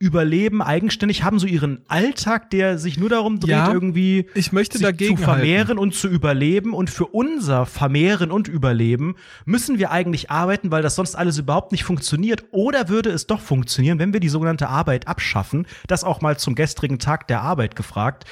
überleben eigenständig, haben so ihren Alltag, der sich nur darum dreht, ja, irgendwie zu vermehren und zu überleben. Und für unser Vermehren und Überleben müssen wir eigentlich arbeiten, weil das sonst alles überhaupt nicht funktioniert. Oder würde es doch funktionieren, wenn wir die sogenannte Arbeit abschaffen? Das auch mal zum gestrigen Tag der Arbeit gefragt.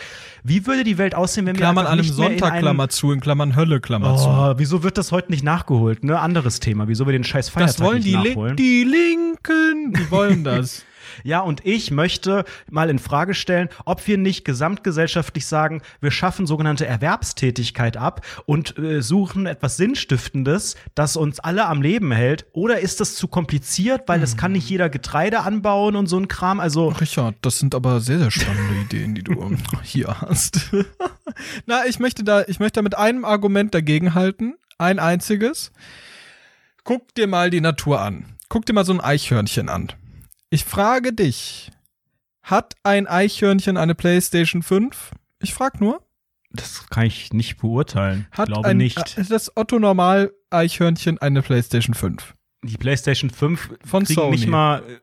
Wie würde die Welt aussehen, wenn Klammern wir einfach nicht mehr Sonntag, in einem Klammer zu, in Klammern Hölle, Klammer zu. Wieso wird das heute nicht nachgeholt? Ne, anderes Thema. Wieso wir den scheiß Feiertag nicht nachholen? Das wollen die Linken. Die wollen das. Ja, und ich möchte mal in Frage stellen, ob wir nicht gesamtgesellschaftlich sagen, wir schaffen sogenannte Erwerbstätigkeit ab und suchen etwas Sinnstiftendes, das uns alle am Leben hält. Oder ist das zu kompliziert, weil es kann nicht jeder Getreide anbauen und so ein Kram? Also Richard, das sind aber sehr, sehr spannende Ideen, die du hier hast. Na, ich möchte da mit einem Argument dagegenhalten, ein einziges. Guck dir mal die Natur an. Guck dir mal so ein Eichhörnchen an. Ich frage dich, hat ein Eichhörnchen eine PlayStation 5? Ich frage nur. Das kann ich nicht beurteilen. Ich glaube nicht. Hat das Otto-Normal-Eichhörnchen eine PlayStation 5? Die PlayStation 5 von Sony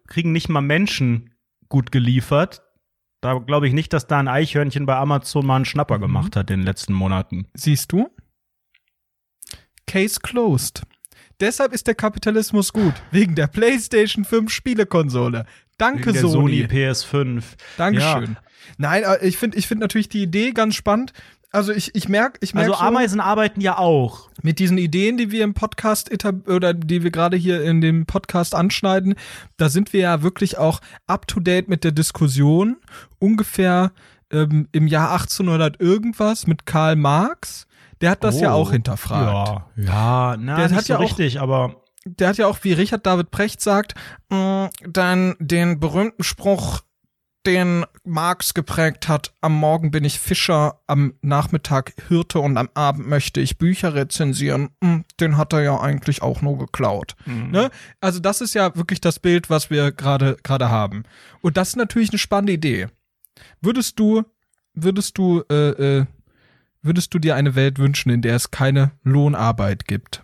kriegen nicht mal Menschen gut geliefert. Da glaube ich nicht, dass da ein Eichhörnchen bei Amazon mal einen Schnapper gemacht hat in den letzten Monaten. Siehst du? Case closed. Deshalb ist der Kapitalismus gut. Wegen der PlayStation 5 Spielekonsole. Danke, Sony. Wegen der Sony PS5. Dankeschön. Ja. Nein, ich finde natürlich die Idee ganz spannend. Also ich merke. Also Ameisen arbeiten ja auch. Mit diesen Ideen, die wir im Podcast oder die wir gerade hier in dem Podcast anschneiden, da sind wir ja wirklich auch up to date mit der Diskussion. Ungefähr im Jahr 1800 irgendwas mit Karl Marx. Der hat das ja auch hinterfragt. Ja, na, nicht so richtig, aber der hat ja auch, wie Richard David Precht sagt, dann den berühmten Spruch, den Marx geprägt hat: Am Morgen bin ich Fischer, am Nachmittag Hirte und am Abend möchte ich Bücher rezensieren. Den hat er ja eigentlich auch nur geklaut. Mhm. Ne? Also das ist ja wirklich das Bild, was wir gerade haben. Und das ist natürlich eine spannende Idee. Würdest du dir eine Welt wünschen, in der es keine Lohnarbeit gibt?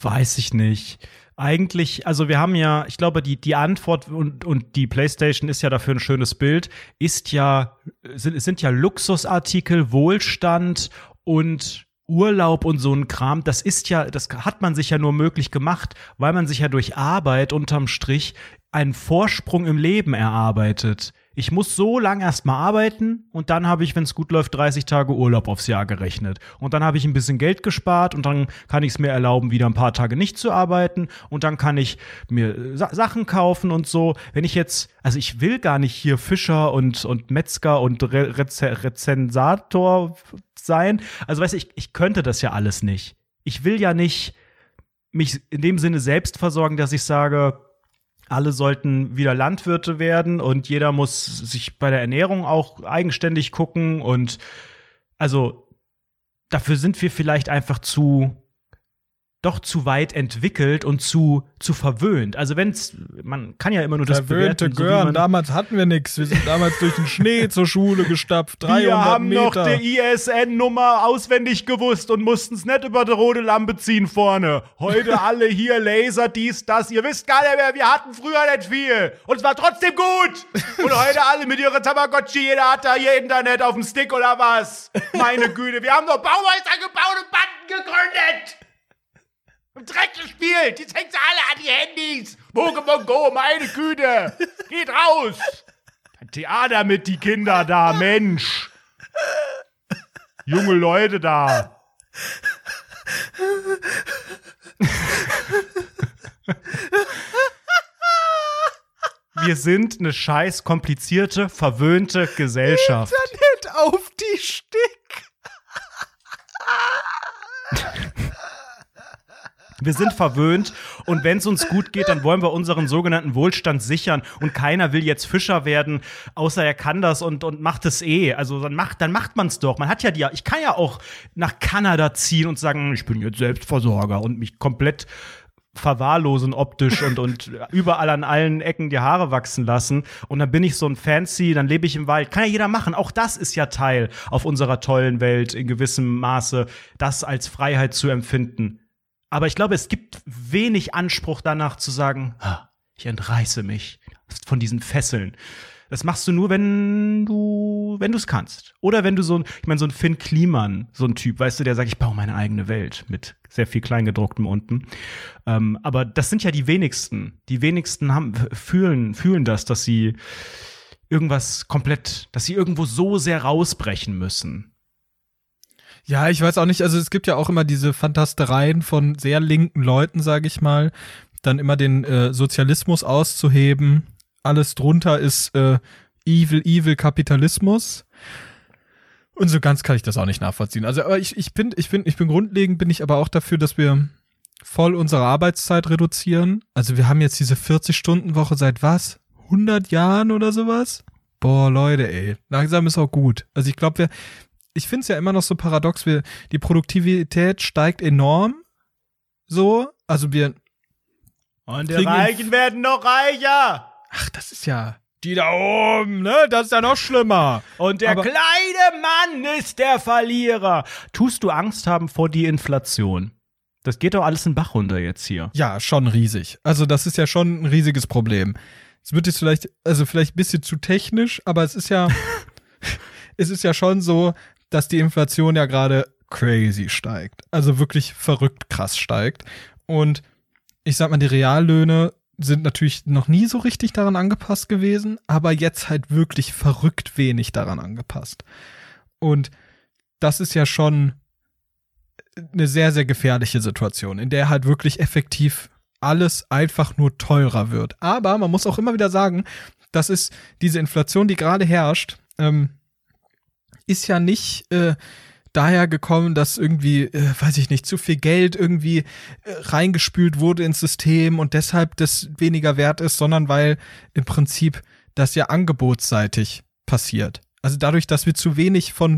Weiß ich nicht. Eigentlich, also wir haben ja, ich glaube, die Antwort und die PlayStation ist ja dafür ein schönes Bild, sind ja Luxusartikel, Wohlstand und Urlaub und so ein Kram, das hat man sich ja nur möglich gemacht, weil man sich ja durch Arbeit unterm Strich einen Vorsprung im Leben erarbeitet. Ich muss so lang erstmal arbeiten und dann habe ich, wenn es gut läuft, 30 Tage Urlaub aufs Jahr gerechnet. Und dann habe ich ein bisschen Geld gespart und dann kann ich es mir erlauben, wieder ein paar Tage nicht zu arbeiten und dann kann ich mir Sachen kaufen und so. Wenn ich jetzt, also ich will gar nicht hier Fischer und Metzger und Rezensator sein. Also weißt du, ich könnte das ja alles nicht. Ich will ja nicht mich in dem Sinne selbst versorgen, dass ich sage, alle sollten wieder Landwirte werden und jeder muss sich bei der Ernährung auch eigenständig gucken. Und also dafür sind wir vielleicht einfach zu doch zu weit entwickelt und zu verwöhnt. Also wenn's, man kann ja immer nur das verwöhnte bewerten. Verwöhnte Gören, so damals hatten wir nichts. Wir sind damals durch den Schnee zur Schule gestapft, 300 Meter. Wir haben noch die ISN-Nummer auswendig gewusst und mussten es nicht über die rote Lampe ziehen vorne. Heute alle hier, Laser, dies, das. Ihr wisst gar nicht mehr, wir hatten früher nicht viel. Und es war trotzdem gut. Und heute alle mit ihren Tamagotchi, jeder hat da ihr Internet auf dem Stick oder was. Meine Güte, wir haben noch Bauhäuser gebaut und Banden gegründet. Im Dreck gespielt! Jetzt hängt sie alle an die Handys! Pokémon Go, meine Güte! Geht raus! Ein Theater mit die Kinder da, Mensch! Junge Leute da! Wir sind eine scheiß komplizierte, verwöhnte Gesellschaft. Internet auf die Stick! Wir sind verwöhnt und wenn es uns gut geht, dann wollen wir unseren sogenannten Wohlstand sichern und keiner will jetzt Fischer werden, außer er kann das und macht es eh. Also dann macht man es doch. Man hat ja ich kann ja auch nach Kanada ziehen und sagen, ich bin jetzt Selbstversorger und mich komplett verwahrlosen optisch und überall an allen Ecken die Haare wachsen lassen und dann bin ich so ein Fancy, dann lebe ich im Wald. Kann ja jeder machen. Auch das ist ja Teil auf unserer tollen Welt in gewissem Maße, das als Freiheit zu empfinden. Aber ich glaube, es gibt wenig Anspruch danach zu sagen, ich entreiße mich von diesen Fesseln. Das machst du nur, wenn du es kannst. Oder wenn du so ein Finn Kliemann, so ein Typ, weißt du, der sagt, ich baue meine eigene Welt mit sehr viel Kleingedrucktem unten. Aber das sind ja die wenigsten. Die wenigsten fühlen das, dass sie irgendwas komplett, dass sie irgendwo so sehr rausbrechen müssen. Ja, ich weiß auch nicht, also es gibt ja auch immer diese Fantastereien von sehr linken Leuten, sage ich mal, dann immer den Sozialismus auszuheben, alles drunter ist evil Kapitalismus und so ganz kann ich das auch nicht nachvollziehen. Also aber ich bin grundlegend aber auch dafür, dass wir voll unsere Arbeitszeit reduzieren. Also wir haben jetzt diese 40-Stunden-Woche seit 100 Jahren oder sowas? Boah, Leute, ey, langsam ist auch gut. Also ich glaube, ich finde es ja immer noch so paradox, die Produktivität steigt enorm, so, also wir und die Reichen werden noch reicher. Ach, das ist ja die da oben, ne, das ist ja noch schlimmer. Und der kleine Mann ist der Verlierer. Tust du Angst haben vor die Inflation? Das geht doch alles in den Bach runter jetzt hier. Ja, schon riesig. Also das ist ja schon ein riesiges Problem. Es wird jetzt vielleicht ein bisschen zu technisch, aber es ist ja es ist ja schon so, dass die Inflation ja gerade crazy steigt. Also wirklich verrückt krass steigt. Und ich sag mal, die Reallöhne sind natürlich noch nie so richtig daran angepasst gewesen, aber jetzt halt wirklich verrückt wenig daran angepasst. Und das ist ja schon eine sehr, sehr gefährliche Situation, in der halt wirklich effektiv alles einfach nur teurer wird. Aber man muss auch immer wieder sagen, das ist diese Inflation, die gerade herrscht, ist ja nicht daher gekommen, dass irgendwie, weiß ich nicht, zu viel Geld irgendwie reingespült wurde ins System und deshalb das weniger wert ist, sondern weil im Prinzip das ja angebotsseitig passiert. Also dadurch, dass wir zu wenig weil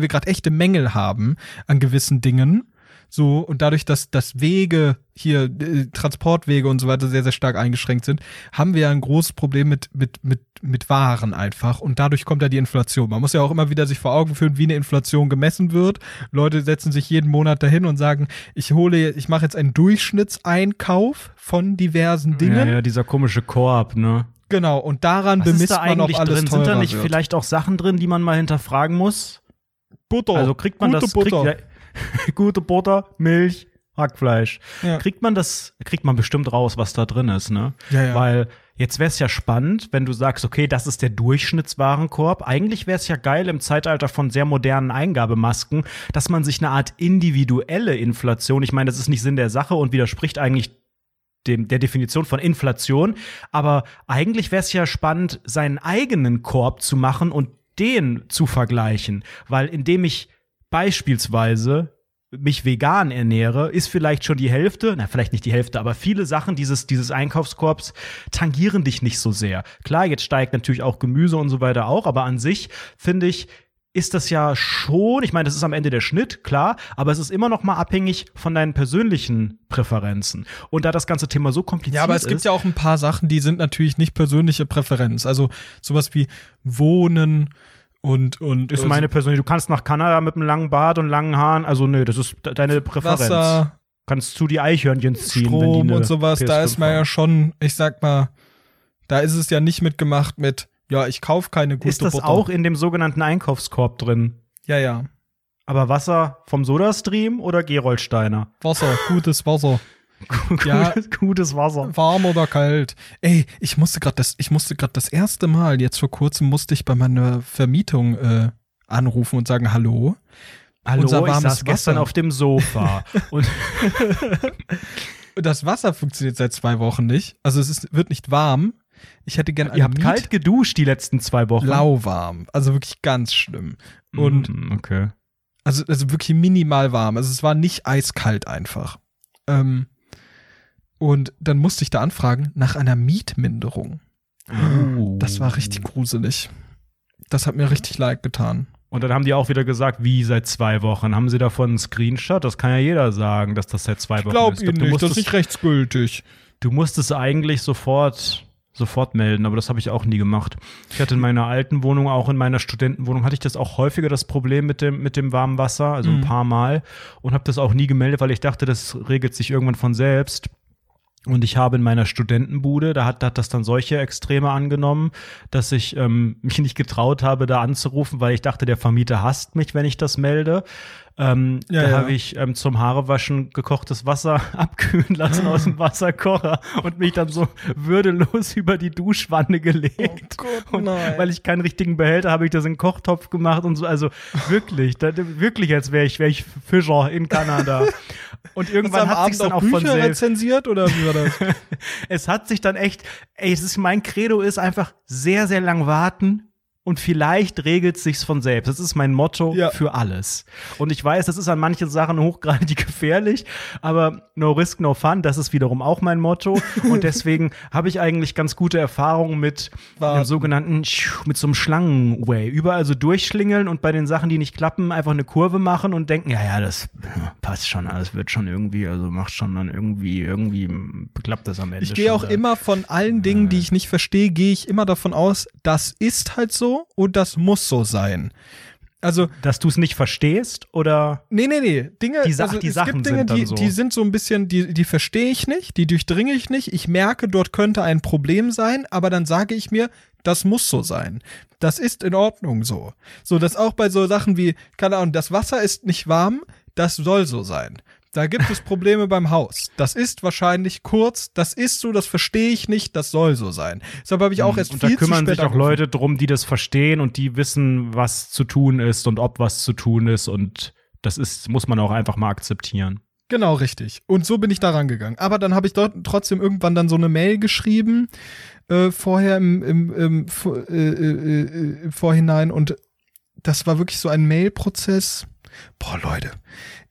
wir gerade echte Mängel haben an gewissen Dingen, so, und dadurch, dass Wege hier, Transportwege und so weiter sehr, sehr stark eingeschränkt sind, haben wir ja ein großes Problem mit Waren einfach. Und dadurch kommt ja die Inflation. Man muss ja auch immer wieder sich vor Augen führen, wie eine Inflation gemessen wird. Leute setzen sich jeden Monat dahin und sagen, ich mache jetzt einen Durchschnittseinkauf von diversen Dingen. Ja, dieser komische Korb, ne? Genau, und daran bemisst man, ob alles teurer wird. Sind da nicht vielleicht auch Sachen drin, die man mal hinterfragen muss? Butter. Also kriegt man das, gute Butter, Milch, Hackfleisch. Ja. Kriegt man bestimmt raus, was da drin ist, ne? Ja, ja. Weil jetzt wär's ja spannend, wenn du sagst, okay, das ist der Durchschnittswarenkorb. Eigentlich wär's ja geil im Zeitalter von sehr modernen Eingabemasken, dass man sich eine Art individuelle Inflation, ich meine, das ist nicht Sinn der Sache und widerspricht eigentlich der Definition von Inflation, aber eigentlich wär's ja spannend, seinen eigenen Korb zu machen und den zu vergleichen, weil indem ich beispielsweise mich vegan ernähre, ist vielleicht schon die Hälfte, na, vielleicht nicht die Hälfte, aber viele Sachen dieses Einkaufskorbs tangieren dich nicht so sehr. Klar, jetzt steigt natürlich auch Gemüse und so weiter auch, aber an sich, finde ich, ist das ja schon, ich meine, das ist am Ende der Schnitt, klar, aber es ist immer noch mal abhängig von deinen persönlichen Präferenzen. Und da das ganze Thema so kompliziert ist. Ja, aber es gibt ja auch ein paar Sachen, die sind natürlich nicht persönliche Präferenz. Also sowas wie Wohnen und ist meine persönliche, du kannst nach Kanada mit einem langen Bart und langen Haaren, also nö, das ist deine Präferenz. Wasser, kannst zu die Eichhörnchen ziehen, Strom, wenn die eine und sowas, PS5 da ist man haben. Ja schon, ich sag mal, da ist es ja nicht mitgemacht mit ja, ich kaufe keine gute Butter. Ist das Butter. Auch in dem sogenannten Einkaufskorb drin? Ja, ja. Aber Wasser vom Sodastream oder Gerolsteiner? Wasser, gutes Wasser. Ja, gutes Wasser. Warm oder kalt. Ey, ich musste gerade das erste Mal, jetzt vor kurzem musste ich bei meiner Vermietung anrufen und sagen, hallo, unser warmes ich saß Wasser. Gestern auf dem Sofa. Und das Wasser funktioniert seit 2 Wochen nicht. Also wird nicht warm. Ich hätte gerne. Ihr habt kalt geduscht die letzten 2 Wochen. Lauwarm. Also wirklich ganz schlimm. Und okay. Also wirklich minimal warm. Also es war nicht eiskalt einfach. Und dann musste ich da anfragen nach einer Mietminderung. Oh. Das war richtig gruselig. Das hat mir richtig leid getan. Und dann haben die auch wieder gesagt, wie seit 2 Wochen? Haben sie davon einen Screenshot? Das kann ja jeder sagen, dass das seit 2 Wochen ist. Ich glaub ihnen nicht, das ist nicht rechtsgültig. Du musst es eigentlich sofort melden, aber das habe ich auch nie gemacht. Ich hatte in meiner alten Wohnung, auch in meiner Studentenwohnung, hatte ich das auch häufiger, das Problem mit dem warmen Wasser, also ein paar Mal, und habe das auch nie gemeldet, weil ich dachte, das regelt sich irgendwann von selbst. Und ich habe in meiner Studentenbude, da hat das dann solche Extreme angenommen, dass ich mich nicht getraut habe, da anzurufen, weil ich dachte, der Vermieter hasst mich, wenn ich das melde. Habe ich zum Haarewaschen gekochtes Wasser abkühlen lassen aus dem Wasserkocher und mich dann so würdelos über die Duschwanne gelegt. Oh Gott, und weil ich keinen richtigen Behälter habe, ich das in den Kochtopf gemacht und so. Also wirklich, wirklich als wäre ich Fischer in Kanada. Und irgendwann hat sich dann auch Bücher von selbst rezensiert oder wie war das? Es hat sich dann echt, mein Credo ist einfach sehr, sehr lang warten. Und vielleicht regelt sich's von selbst. Das ist mein Motto für alles. Und ich weiß, das ist an manchen Sachen hochgradig gefährlich, aber no risk, no fun, das ist wiederum auch mein Motto. Und deswegen habe ich eigentlich ganz gute Erfahrungen mit so einem Schlangenway. Überall so durchschlingeln und bei den Sachen, die nicht klappen, einfach eine Kurve machen und denken, das passt schon, alles wird schon irgendwie, also macht schon dann irgendwie klappt das am Ende. Ich gehe auch immer von allen Dingen, die ich nicht verstehe, gehe ich immer davon aus, das ist halt so. Und das muss so sein. Also, dass du es nicht verstehst oder? Nee. Dinge, die sind so ein bisschen, die verstehe ich nicht, die durchdringe ich nicht. Ich merke, dort könnte ein Problem sein, aber dann sage ich mir, das muss so sein. Das ist in Ordnung so. So, dass auch bei so Sachen wie, keine Ahnung, das Wasser ist nicht warm, das soll so sein. Da gibt es Probleme beim Haus. Das ist wahrscheinlich kurz. Das ist so, das verstehe ich nicht. Das soll so sein. Deshalb habe ich auch erst viel zu spät. Und da kümmern sich auch Leute drum, die das verstehen und die wissen, was zu tun ist und ob was zu tun ist. Und das ist, muss man auch einfach mal akzeptieren. Genau, richtig. Und so bin ich da rangegangen. Aber dann habe ich dort trotzdem irgendwann dann so eine Mail geschrieben, vorher im Vorhinein. Und das war wirklich so ein Mail-Prozess. Boah, Leute,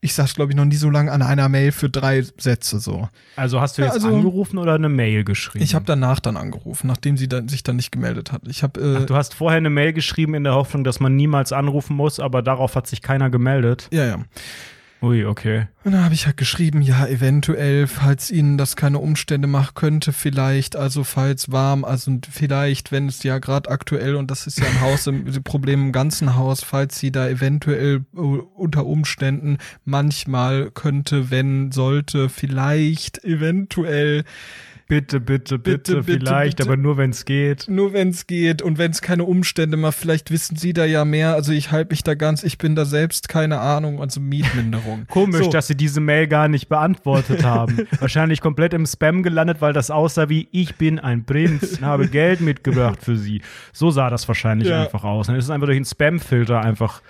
ich saß, glaube ich, noch nie so lange an einer Mail für 3 Sätze so. Also hast du jetzt angerufen oder eine Mail geschrieben? Ich habe danach dann angerufen, nachdem sie dann, sich dann nicht gemeldet hat. Du hast vorher eine Mail geschrieben in der Hoffnung, dass man niemals anrufen muss, aber darauf hat sich keiner gemeldet. Ja. Ui, okay. Und dann habe ich halt geschrieben, ja, eventuell, falls Ihnen das keine Umstände macht, könnte vielleicht, also falls warm, also vielleicht, wenn es ja gerade aktuell, und das ist ja ein Haus, ein Problem im ganzen Haus, falls Sie da eventuell unter Umständen manchmal könnte, wenn, sollte, vielleicht, eventuell. Bitte, vielleicht, bitte, aber nur, wenn es geht. Nur, wenn es geht und wenn es keine Umstände macht, vielleicht wissen Sie da ja mehr, also ich halte mich da ganz, ich bin da selbst, keine Ahnung, also Mietminderung. Komisch, so. Dass Sie diese Mail gar nicht beantwortet haben. Wahrscheinlich komplett im Spam gelandet, weil das aussah wie, ich bin ein Prinz und habe Geld mitgebracht für Sie. So sah das wahrscheinlich einfach aus. Dann ist es einfach durch den Spam-Filter einfach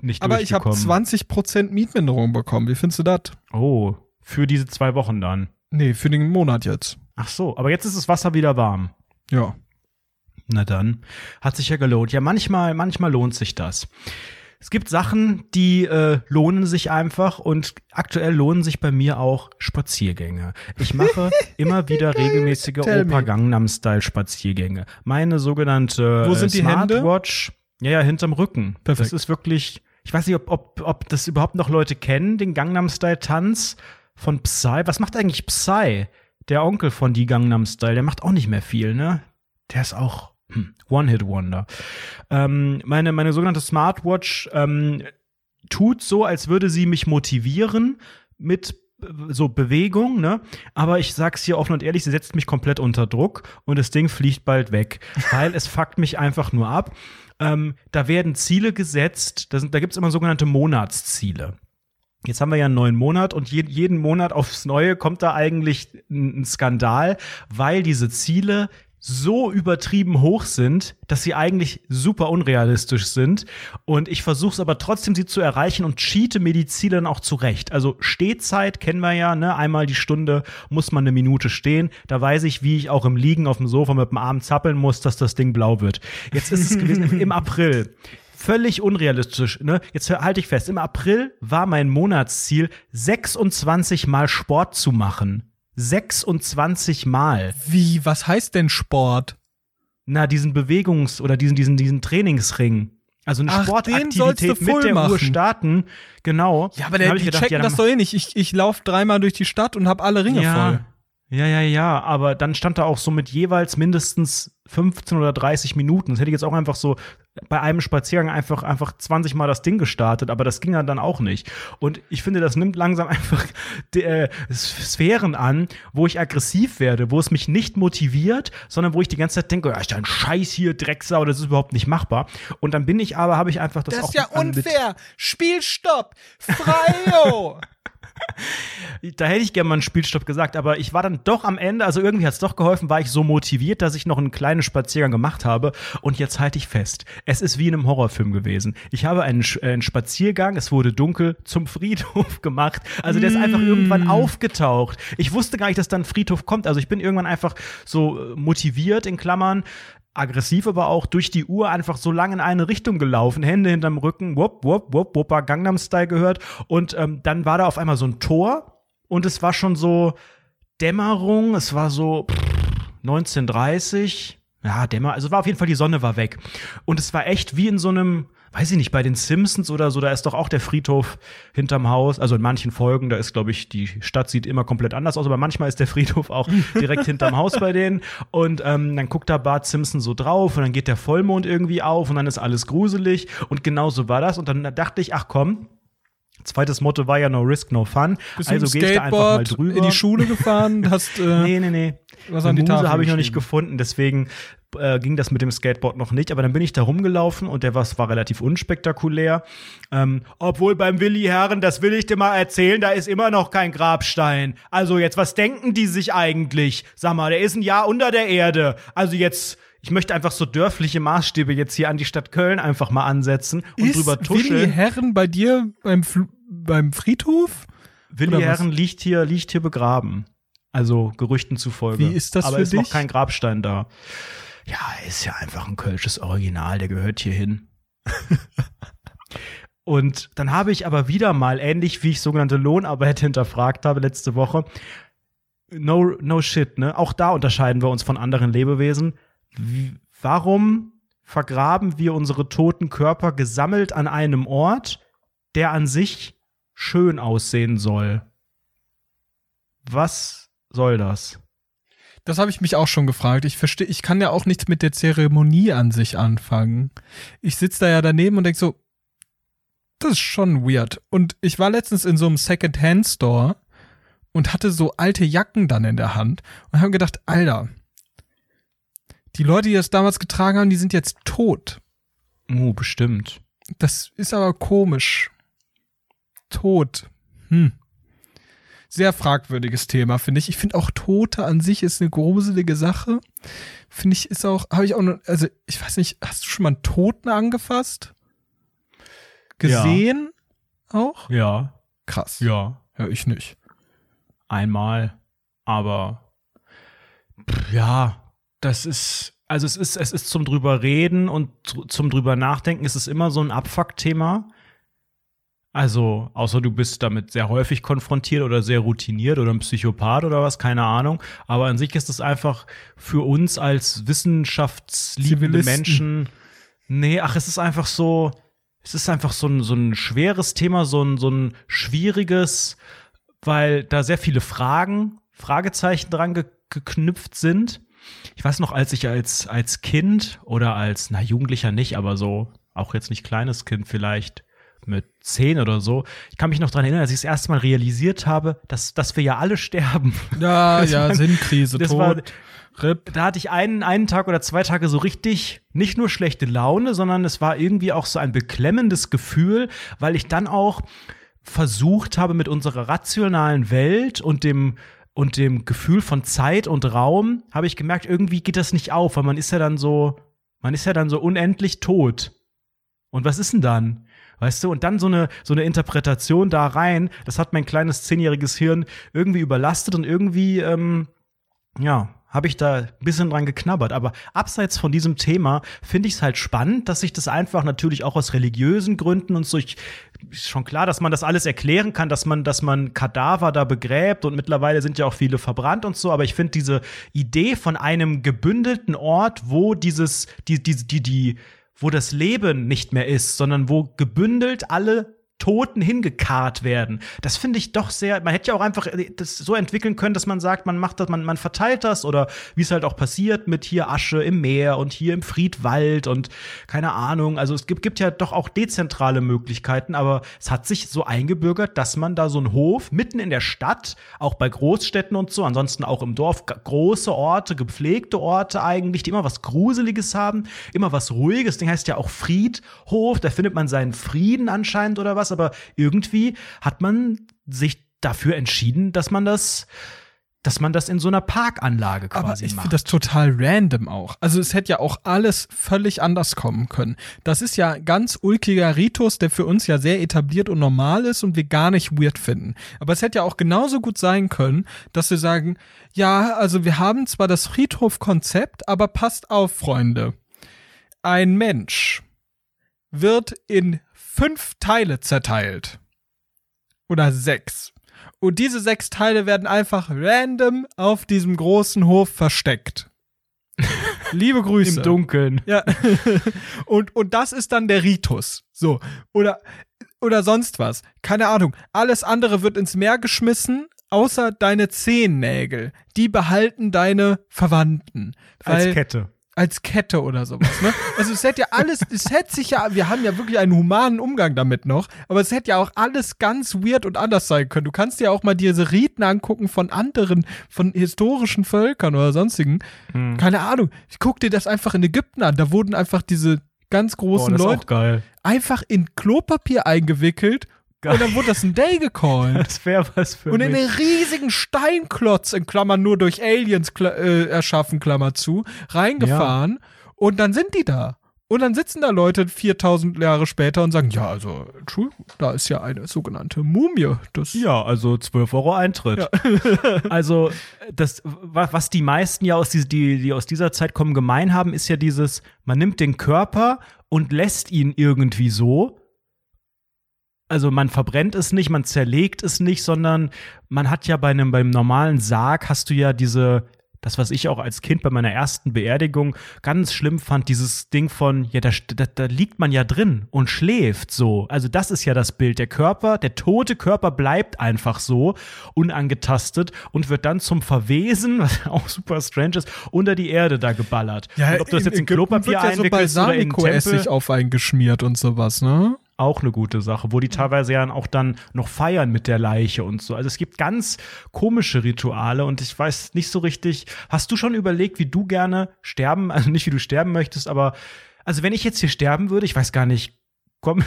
nicht durchgekommen. Aber ich habe 20% Mietminderung bekommen, wie findest du das? Oh, für diese 2 Wochen dann? Nee, für den Monat jetzt. Ach so, aber jetzt ist das Wasser wieder warm. Ja. Na dann, hat sich ja gelohnt. Ja, manchmal lohnt sich das. Es gibt Sachen, die lohnen sich einfach und aktuell lohnen sich bei mir auch Spaziergänge. Ich mache immer wieder regelmäßige Opa Gangnam Style Spaziergänge. Meine sogenannte Smartwatch. Ja, hinterm Rücken. Perfekt. Das ist wirklich, ich weiß nicht, ob das überhaupt noch Leute kennen, den Gangnam Style Tanz von Psy. Was macht eigentlich Psy? Der Onkel von die Gangnam Style, der macht auch nicht mehr viel, ne? Der ist auch One-Hit-Wonder. Meine sogenannte Smartwatch tut so, als würde sie mich motivieren mit so Bewegung, ne? Aber ich sag's hier offen und ehrlich, sie setzt mich komplett unter Druck und das Ding fliegt bald weg, weil es fuckt mich einfach nur ab. Da werden Ziele gesetzt, da gibt's immer sogenannte Monatsziele. Jetzt haben wir ja einen neuen Monat und jeden Monat aufs Neue kommt da eigentlich ein Skandal, weil diese Ziele so übertrieben hoch sind, dass sie eigentlich super unrealistisch sind. Und ich versuche es aber trotzdem, sie zu erreichen und cheate mir die Ziele dann auch zurecht. Also Stehzeit kennen wir ja, ne? Einmal die Stunde muss man eine Minute stehen. Da weiß ich, wie ich auch im Liegen auf dem Sofa mit dem Arm zappeln muss, dass das Ding blau wird. Jetzt ist es gewesen im April. Völlig unrealistisch, ne? Jetzt halte ich fest, im April war mein Monatsziel, 26 Mal Sport zu machen. 26 Mal. Wie, was heißt denn Sport? Na, diesen Bewegungs- oder diesen Trainingsring. Also eine Sportaktivität mit der Uhr starten. Genau. Ja, aber die checken das doch eh nicht. Ich laufe dreimal durch die Stadt und habe alle Ringe voll. Ja, aber dann stand da auch so mit jeweils mindestens 15 oder 30 Minuten. Das hätte ich jetzt auch einfach so bei einem Spaziergang einfach 20 Mal das Ding gestartet, aber das ging dann auch nicht. Und ich finde, das nimmt langsam einfach Sphären an, wo ich aggressiv werde, wo es mich nicht motiviert, sondern wo ich die ganze Zeit denke, ja, ist ein Scheiß hier, Drecksau, das ist überhaupt nicht machbar. Und dann bin ich aber, habe ich einfach das auch. Das ist ja unfair! Spielstopp! Freio! Da hätte ich gerne mal einen Spielstopp gesagt, aber ich war dann doch am Ende, also irgendwie hat es doch geholfen, war ich so motiviert, dass ich noch einen kleinen Spaziergang gemacht habe. Und jetzt halte ich fest, es ist wie in einem Horrorfilm gewesen. Ich habe einen Spaziergang, es wurde dunkel, zum Friedhof gemacht. Also der ist einfach irgendwann aufgetaucht. Ich wusste gar nicht, dass da ein Friedhof kommt. Also ich bin irgendwann einfach so motiviert, in Klammern, aggressiv, aber auch durch die Uhr einfach so lang in eine Richtung gelaufen, Hände hinterm Rücken, wop, wop, wop, wop, Gangnam Style gehört und dann war da auf einmal so ein Tor und es war schon so Dämmerung, es war so 19:30, ja, also war auf jeden Fall, die Sonne war weg und es war echt wie in so einem, weiß ich nicht, bei den Simpsons oder so, da ist doch auch der Friedhof hinterm Haus, also in manchen Folgen, da ist, glaube ich, die Stadt sieht immer komplett anders aus, aber manchmal ist der Friedhof auch direkt hinterm Haus bei denen und dann guckt da Bart Simpson so drauf und dann geht der Vollmond irgendwie auf und dann ist alles gruselig und genau so war das und dann dachte ich, ach komm, zweites Motto war ja No Risk, No Fun, bisschen also gehst du einfach mal drüber. In die Schule gefahren, hast nee. Was an die Muse habe ich noch nicht gefunden, deswegen ging das mit dem Skateboard noch nicht, aber dann bin ich da rumgelaufen und der war relativ unspektakulär. Obwohl beim Willi Herren, das will ich dir mal erzählen, da ist immer noch kein Grabstein. Also jetzt, was denken die sich eigentlich? Sag mal, der ist ein Jahr unter der Erde. Also jetzt, ich möchte einfach so dörfliche Maßstäbe jetzt hier an die Stadt Köln einfach mal ansetzen und drüber tuscheln. Ist Willi Herren bei dir beim Friedhof? Willi Herren liegt hier begraben. Also Gerüchten zufolge. Wie ist das für dich? Aber ist noch kein Grabstein da. Ja, ist ja einfach ein kölsches Original, der gehört hier hin. Und dann habe ich aber wieder mal, ähnlich wie ich sogenannte Lohnarbeit hinterfragt habe letzte Woche, no shit, ne? Auch da unterscheiden wir uns von anderen Lebewesen. Warum vergraben wir unsere toten Körper gesammelt an einem Ort, der an sich schön aussehen soll? Was soll das? Das habe ich mich auch schon gefragt. Ich kann ja auch nichts mit der Zeremonie an sich anfangen. Ich sitze da ja daneben und denke so, das ist schon weird. Und ich war letztens in so einem Second-Hand-Store und hatte so alte Jacken dann in der Hand und habe gedacht, Alter, die Leute, die das damals getragen haben, die sind jetzt tot. Oh, bestimmt. Das ist aber komisch. Tot. Sehr fragwürdiges Thema, finde ich. Ich finde auch Tote an sich ist eine gruselige Sache. Finde ich, ist auch, habe ich auch noch, also ich weiß nicht, hast du schon mal einen Toten angefasst? Gesehen? Ja. Auch? Ja. Krass. Ja, ich nicht. Einmal, aber ja, das ist, also es ist zum drüber reden und zum drüber nachdenken, es ist immer so ein Abfuck-Thema. Also, außer du bist damit sehr häufig konfrontiert oder sehr routiniert oder ein Psychopath oder was, keine Ahnung. Aber an sich ist es einfach für uns als wissenschaftsliebende Menschen Nee, ach, es ist einfach so ein schweres Thema, so ein schwieriges, weil da sehr viele Fragezeichen dran geknüpft sind. Ich weiß noch, als ich als Kind oder als, Jugendlicher nicht, aber so, auch jetzt nicht kleines Kind vielleicht, mit 10 oder so. Ich kann mich noch dran erinnern, als ich das erste Mal realisiert habe, dass wir ja alle sterben. Ja, ja, Sinnkrise, Tod, RIP. Da hatte ich einen Tag oder 2 Tage so richtig, nicht nur schlechte Laune, sondern es war irgendwie auch so ein beklemmendes Gefühl, weil ich dann auch versucht habe, mit unserer rationalen Welt und dem Gefühl von Zeit und Raum, habe ich gemerkt, irgendwie geht das nicht auf, weil man ist ja dann so unendlich tot. Und was ist denn dann? Weißt du, und dann so eine Interpretation da rein, das hat mein kleines 10-jähriges Hirn irgendwie überlastet und irgendwie, habe ich da ein bisschen dran geknabbert. Aber abseits von diesem Thema finde ich es halt spannend, dass ich das einfach natürlich auch aus religiösen Gründen und so, ist schon klar, dass man das alles erklären kann, dass man Kadaver da begräbt und mittlerweile sind ja auch viele verbrannt und so, aber ich finde diese Idee von einem gebündelten Ort, wo wo das Leben nicht mehr ist, sondern wo gebündelt alle Toten hingekarrt werden. Das finde ich doch sehr, man hätte ja auch einfach das so entwickeln können, dass man sagt, man macht das, man verteilt das oder wie es halt auch passiert mit hier Asche im Meer und hier im Friedwald und keine Ahnung. Also es gibt ja doch auch dezentrale Möglichkeiten, aber es hat sich so eingebürgert, dass man da so einen Hof mitten in der Stadt, auch bei Großstädten und so, ansonsten auch im Dorf, große Orte, gepflegte Orte eigentlich, die immer was Gruseliges haben, immer was Ruhiges. Ding heißt ja auch Friedhof, da findet man seinen Frieden anscheinend oder was. Aber irgendwie hat man sich dafür entschieden, dass man das in so einer Parkanlage quasi macht. Aber ich finde das total random auch. Also es hätte ja auch alles völlig anders kommen können. Das ist ja ganz ulkiger Ritus, der für uns ja sehr etabliert und normal ist und wir gar nicht weird finden. Aber es hätte ja auch genauso gut sein können, dass wir sagen, ja, also wir haben zwar das Friedhofkonzept, aber passt auf, Freunde. Ein Mensch wird in 5 Teile zerteilt. Oder 6. Und diese 6 Teile werden einfach random auf diesem großen Hof versteckt. Liebe Grüße. Im Dunkeln. Ja. Und das ist dann der Ritus. So. Oder sonst was. Keine Ahnung. Alles andere wird ins Meer geschmissen, außer deine Zehennägel. Die behalten deine Verwandten. Als Kette. Als Kette oder sowas, ne? Also wir haben ja wirklich einen humanen Umgang damit noch, aber es hätte ja auch alles ganz weird und anders sein können. Du kannst ja auch mal diese Riten angucken von anderen, von historischen Völkern oder sonstigen. Mhm. Keine Ahnung. Ich guck dir das einfach in Ägypten an. Da wurden einfach diese ganz großen Leute einfach in Klopapier eingewickelt. Geil. Und dann wurde das ein Day gecallt. Das wäre was für mich. Und in einen riesigen Steinklotz, in Klammern nur durch Aliens erschaffen, Klammer zu, reingefahren. Ja. Und dann sind die da. Und dann sitzen da Leute 4000 Jahre später und sagen, ja, also, Entschuldigung, da ist ja eine sogenannte Mumie. Das ja, also 12 € Eintritt. Ja. Also, das, was die meisten ja die aus dieser Zeit kommen, gemein haben, ist ja dieses, man nimmt den Körper und lässt ihn irgendwie so. Also man verbrennt es nicht, man zerlegt es nicht, sondern man hat ja beim normalen Sarg hast du ja das, was ich auch als Kind bei meiner ersten Beerdigung ganz schlimm fand, dieses Ding von, ja, da liegt man ja drin und schläft so. Also das ist ja das Bild. Der tote Körper bleibt einfach so unangetastet und wird dann zum Verwesen, was auch super strange ist, unter die Erde da geballert. Ja, und ob du das jetzt in Klopapier einwickelst oder in Balsamico-Essig auf einen geschmiert und sowas, ne? Auch eine gute Sache, wo die teilweise ja auch dann noch feiern mit der Leiche und so. Also es gibt ganz komische Rituale und ich weiß nicht so richtig, hast du schon überlegt, wie du gerne sterben, also nicht wie du sterben möchtest, aber also wenn ich jetzt hier sterben würde, ich weiß gar nicht, komm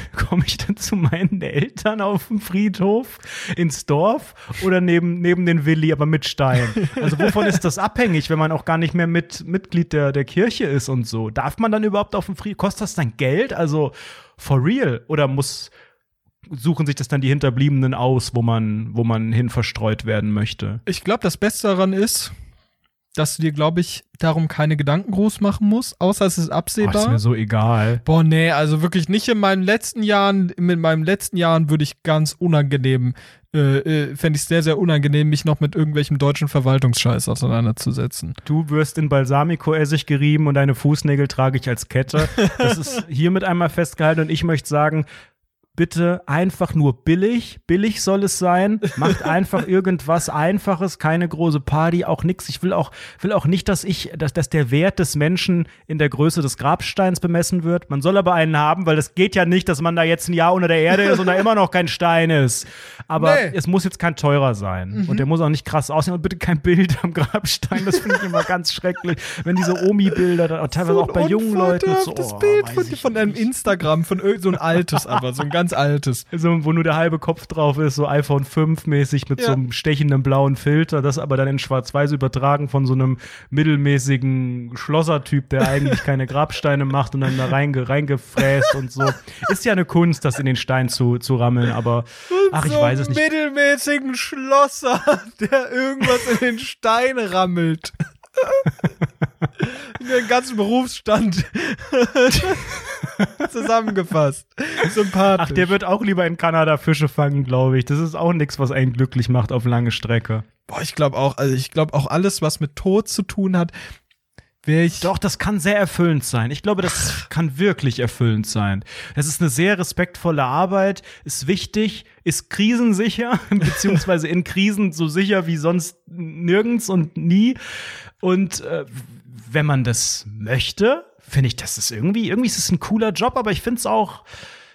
ich dann zu meinen Eltern auf dem Friedhof ins Dorf oder neben den Willi, aber mit Stein? Also wovon ist das abhängig, wenn man auch gar nicht mehr Mitglied der Kirche ist und so? Darf man dann überhaupt auf dem Friedhof? Kostet das dann Geld? Also for real? Oder suchen sich das dann die Hinterbliebenen aus, wo man hin verstreut werden möchte? Ich glaube, das Beste daran ist, dass du dir, glaube ich, darum keine Gedanken groß machen musst, außer es ist absehbar. Ist mir so egal. Boah, nee, also wirklich nicht in meinen letzten Jahren. Mit meinen letzten Jahren würde ich ganz unangenehm, fände ich es sehr, sehr unangenehm, mich noch mit irgendwelchem deutschen Verwaltungsscheiß auseinanderzusetzen. Du wirst in Balsamico-Essig gerieben und deine Fußnägel trage ich als Kette. Das ist hiermit einmal festgehalten und ich möchte sagen, bitte einfach nur billig. Billig soll es sein. Macht einfach irgendwas Einfaches, keine große Party, auch nichts. Ich will auch nicht, dass der Wert des Menschen in der Größe des Grabsteins bemessen wird. Man soll aber einen haben, weil das geht ja nicht, dass man da jetzt ein Jahr unter der Erde ist und da immer noch kein Stein ist. Aber es muss jetzt kein teurer sein. Mhm. Und der muss auch nicht krass aussehen. Und bitte kein Bild am Grabstein. Das finde ich immer ganz schrecklich. Wenn diese Omi-Bilder, teilweise so auch bei jungen Leuten. So, das Bild von einem Instagram, von so ein altes, aber so ein ganz altes. So, wo nur der halbe Kopf drauf ist, so iPhone 5 mäßig mit so einem stechenden blauen Filter, das aber dann in schwarz-weiß übertragen von so einem mittelmäßigen Schlossertyp, der eigentlich keine Grabsteine macht und dann da reingefräst und so. Ist ja eine Kunst, das in den Stein zu rammeln, aber ich weiß es nicht. So einen mittelmäßigen Schlosser, der irgendwas in den Stein rammelt. Den ganzen Berufsstand zusammengefasst. Sympathisch. Ach, der wird auch lieber in Kanada Fische fangen, glaube ich. Das ist auch nichts, was einen glücklich macht auf lange Strecke. Boah, ich glaube auch alles, was mit Tod zu tun hat, Doch, das kann sehr erfüllend sein. Ich glaube, das kann wirklich erfüllend sein. Das ist eine sehr respektvolle Arbeit, ist wichtig, ist krisensicher, beziehungsweise in Krisen so sicher wie sonst nirgends und nie. Und wenn man das möchte, finde ich, das ist irgendwie ist es ein cooler Job, aber ich finde es auch.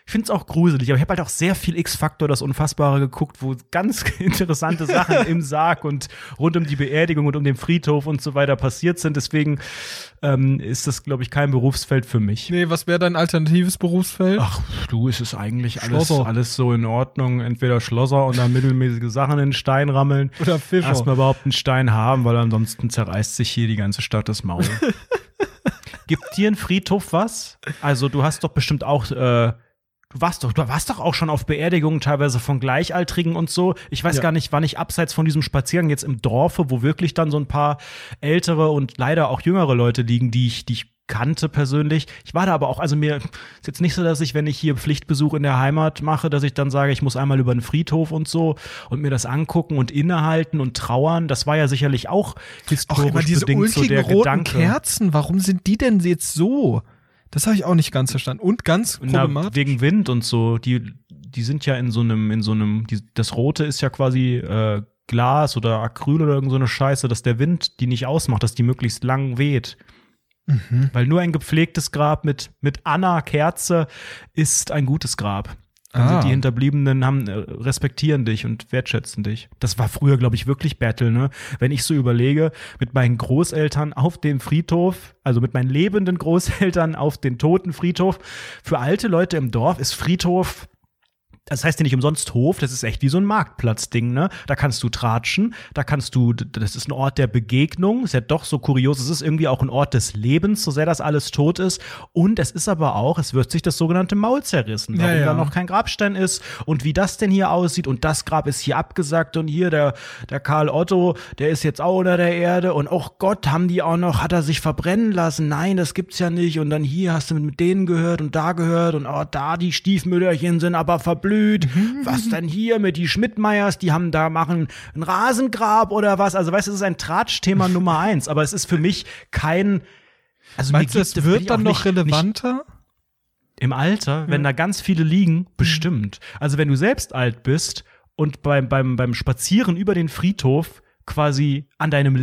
Ich finde es auch gruselig, aber ich habe halt auch sehr viel X-Faktor, das Unfassbare, geguckt, wo ganz interessante Sachen im Sarg und rund um die Beerdigung und um den Friedhof und so weiter passiert sind. Deswegen ist das, glaube ich, kein Berufsfeld für mich. Nee, was wäre dein alternatives Berufsfeld? Ach, du, ist es eigentlich alles so in Ordnung. Entweder Schlosser und dann mittelmäßige Sachen in den Stein rammeln. Oder Fischer. Erstmal überhaupt einen Stein haben, weil ansonsten zerreißt sich hier die ganze Stadt das Maul. Gibt dir ein Friedhof was? Also du hast doch bestimmt auch Du warst doch auch schon auf Beerdigungen teilweise von Gleichaltrigen und so. Ich weiß gar nicht, wann ich abseits von diesem Spaziergang jetzt im Dorfe, wo wirklich dann so ein paar ältere und leider auch jüngere Leute liegen, die ich kannte persönlich. Ich war da aber auch, also mir ist jetzt nicht so, dass ich, wenn ich hier Pflichtbesuch in der Heimat mache, dass ich dann sage, ich muss einmal über den Friedhof und so und mir das angucken und innehalten und trauern. Das war ja sicherlich auch historisch bedingt so der Gedanke. Diese ulkigen roten Kerzen, warum sind die denn jetzt so? Das habe ich auch nicht ganz verstanden. Und ganz problematisch. Wegen Wind und so. Die sind ja in so einem, das Rote ist ja quasi Glas oder Acryl oder irgend so eine Scheiße, dass der Wind die nicht ausmacht, dass die möglichst lang weht. Mhm. Weil nur ein gepflegtes Grab mit Anna-Kerze ist ein gutes Grab. Also die Hinterbliebenen respektieren dich und wertschätzen dich. Das war früher, glaube ich, wirklich Battle, ne? Wenn ich so überlege, mit meinen Großeltern auf dem Friedhof, also mit meinen lebenden Großeltern auf den toten Friedhof. Für alte Leute im Dorf ist Friedhof, das heißt ja nicht umsonst Hof, das ist echt wie so ein Marktplatzding, ne? Da kannst du tratschen, das ist ein Ort der Begegnung, ist ja doch so kurios, es ist irgendwie auch ein Ort des Lebens, so sehr das alles tot ist. Und es ist aber auch, es wird sich das sogenannte Maul zerrissen, weil da noch kein Grabstein ist und wie das denn hier aussieht und das Grab ist hier abgesackt und hier der Karl Otto, der ist jetzt auch unter der Erde und oh Gott, hat er sich verbrennen lassen? Nein, das gibt's ja nicht. Und dann hier hast du mit denen gehört und da gehört und oh, da die Stiefmütterchen sind aber verblüht. Was denn hier mit die Schmidtmeiers, die haben da machen ein Rasengrab oder was? Also weißt du, es ist ein Tratschthema Nummer 1, aber es ist für mich kein, also meinst du, es wird dann noch relevanter? Im Alter, wenn da ganz viele liegen, bestimmt. Also wenn du selbst alt bist und beim Spazieren über den Friedhof quasi an deinem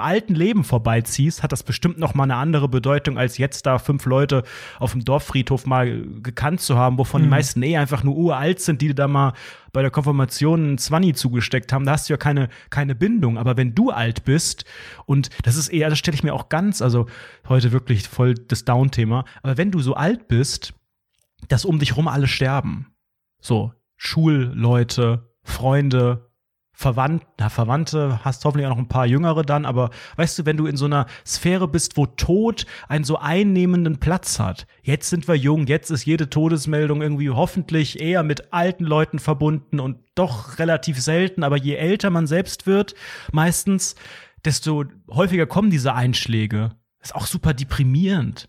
alten Leben vorbeiziehst, hat das bestimmt noch mal eine andere Bedeutung, als jetzt da 5 Leute auf dem Dorffriedhof mal gekannt zu haben, wovon die meisten einfach nur uralt sind, die da mal bei der Konfirmation einen 20 zugesteckt haben. Da hast du ja keine Bindung. Aber wenn du alt bist, und das ist eher, das stelle ich mir auch ganz, also heute wirklich voll das Down-Thema, aber wenn du so alt bist, dass um dich rum alle sterben. So, Schulleute, Freunde, Verwandte, hast hoffentlich auch noch ein paar Jüngere dann, aber weißt du, wenn du in so einer Sphäre bist, wo Tod einen so einnehmenden Platz hat, jetzt sind wir jung, jetzt ist jede Todesmeldung irgendwie hoffentlich eher mit alten Leuten verbunden und doch relativ selten, aber je älter man selbst wird, meistens, desto häufiger kommen diese Einschläge. Das ist auch super deprimierend.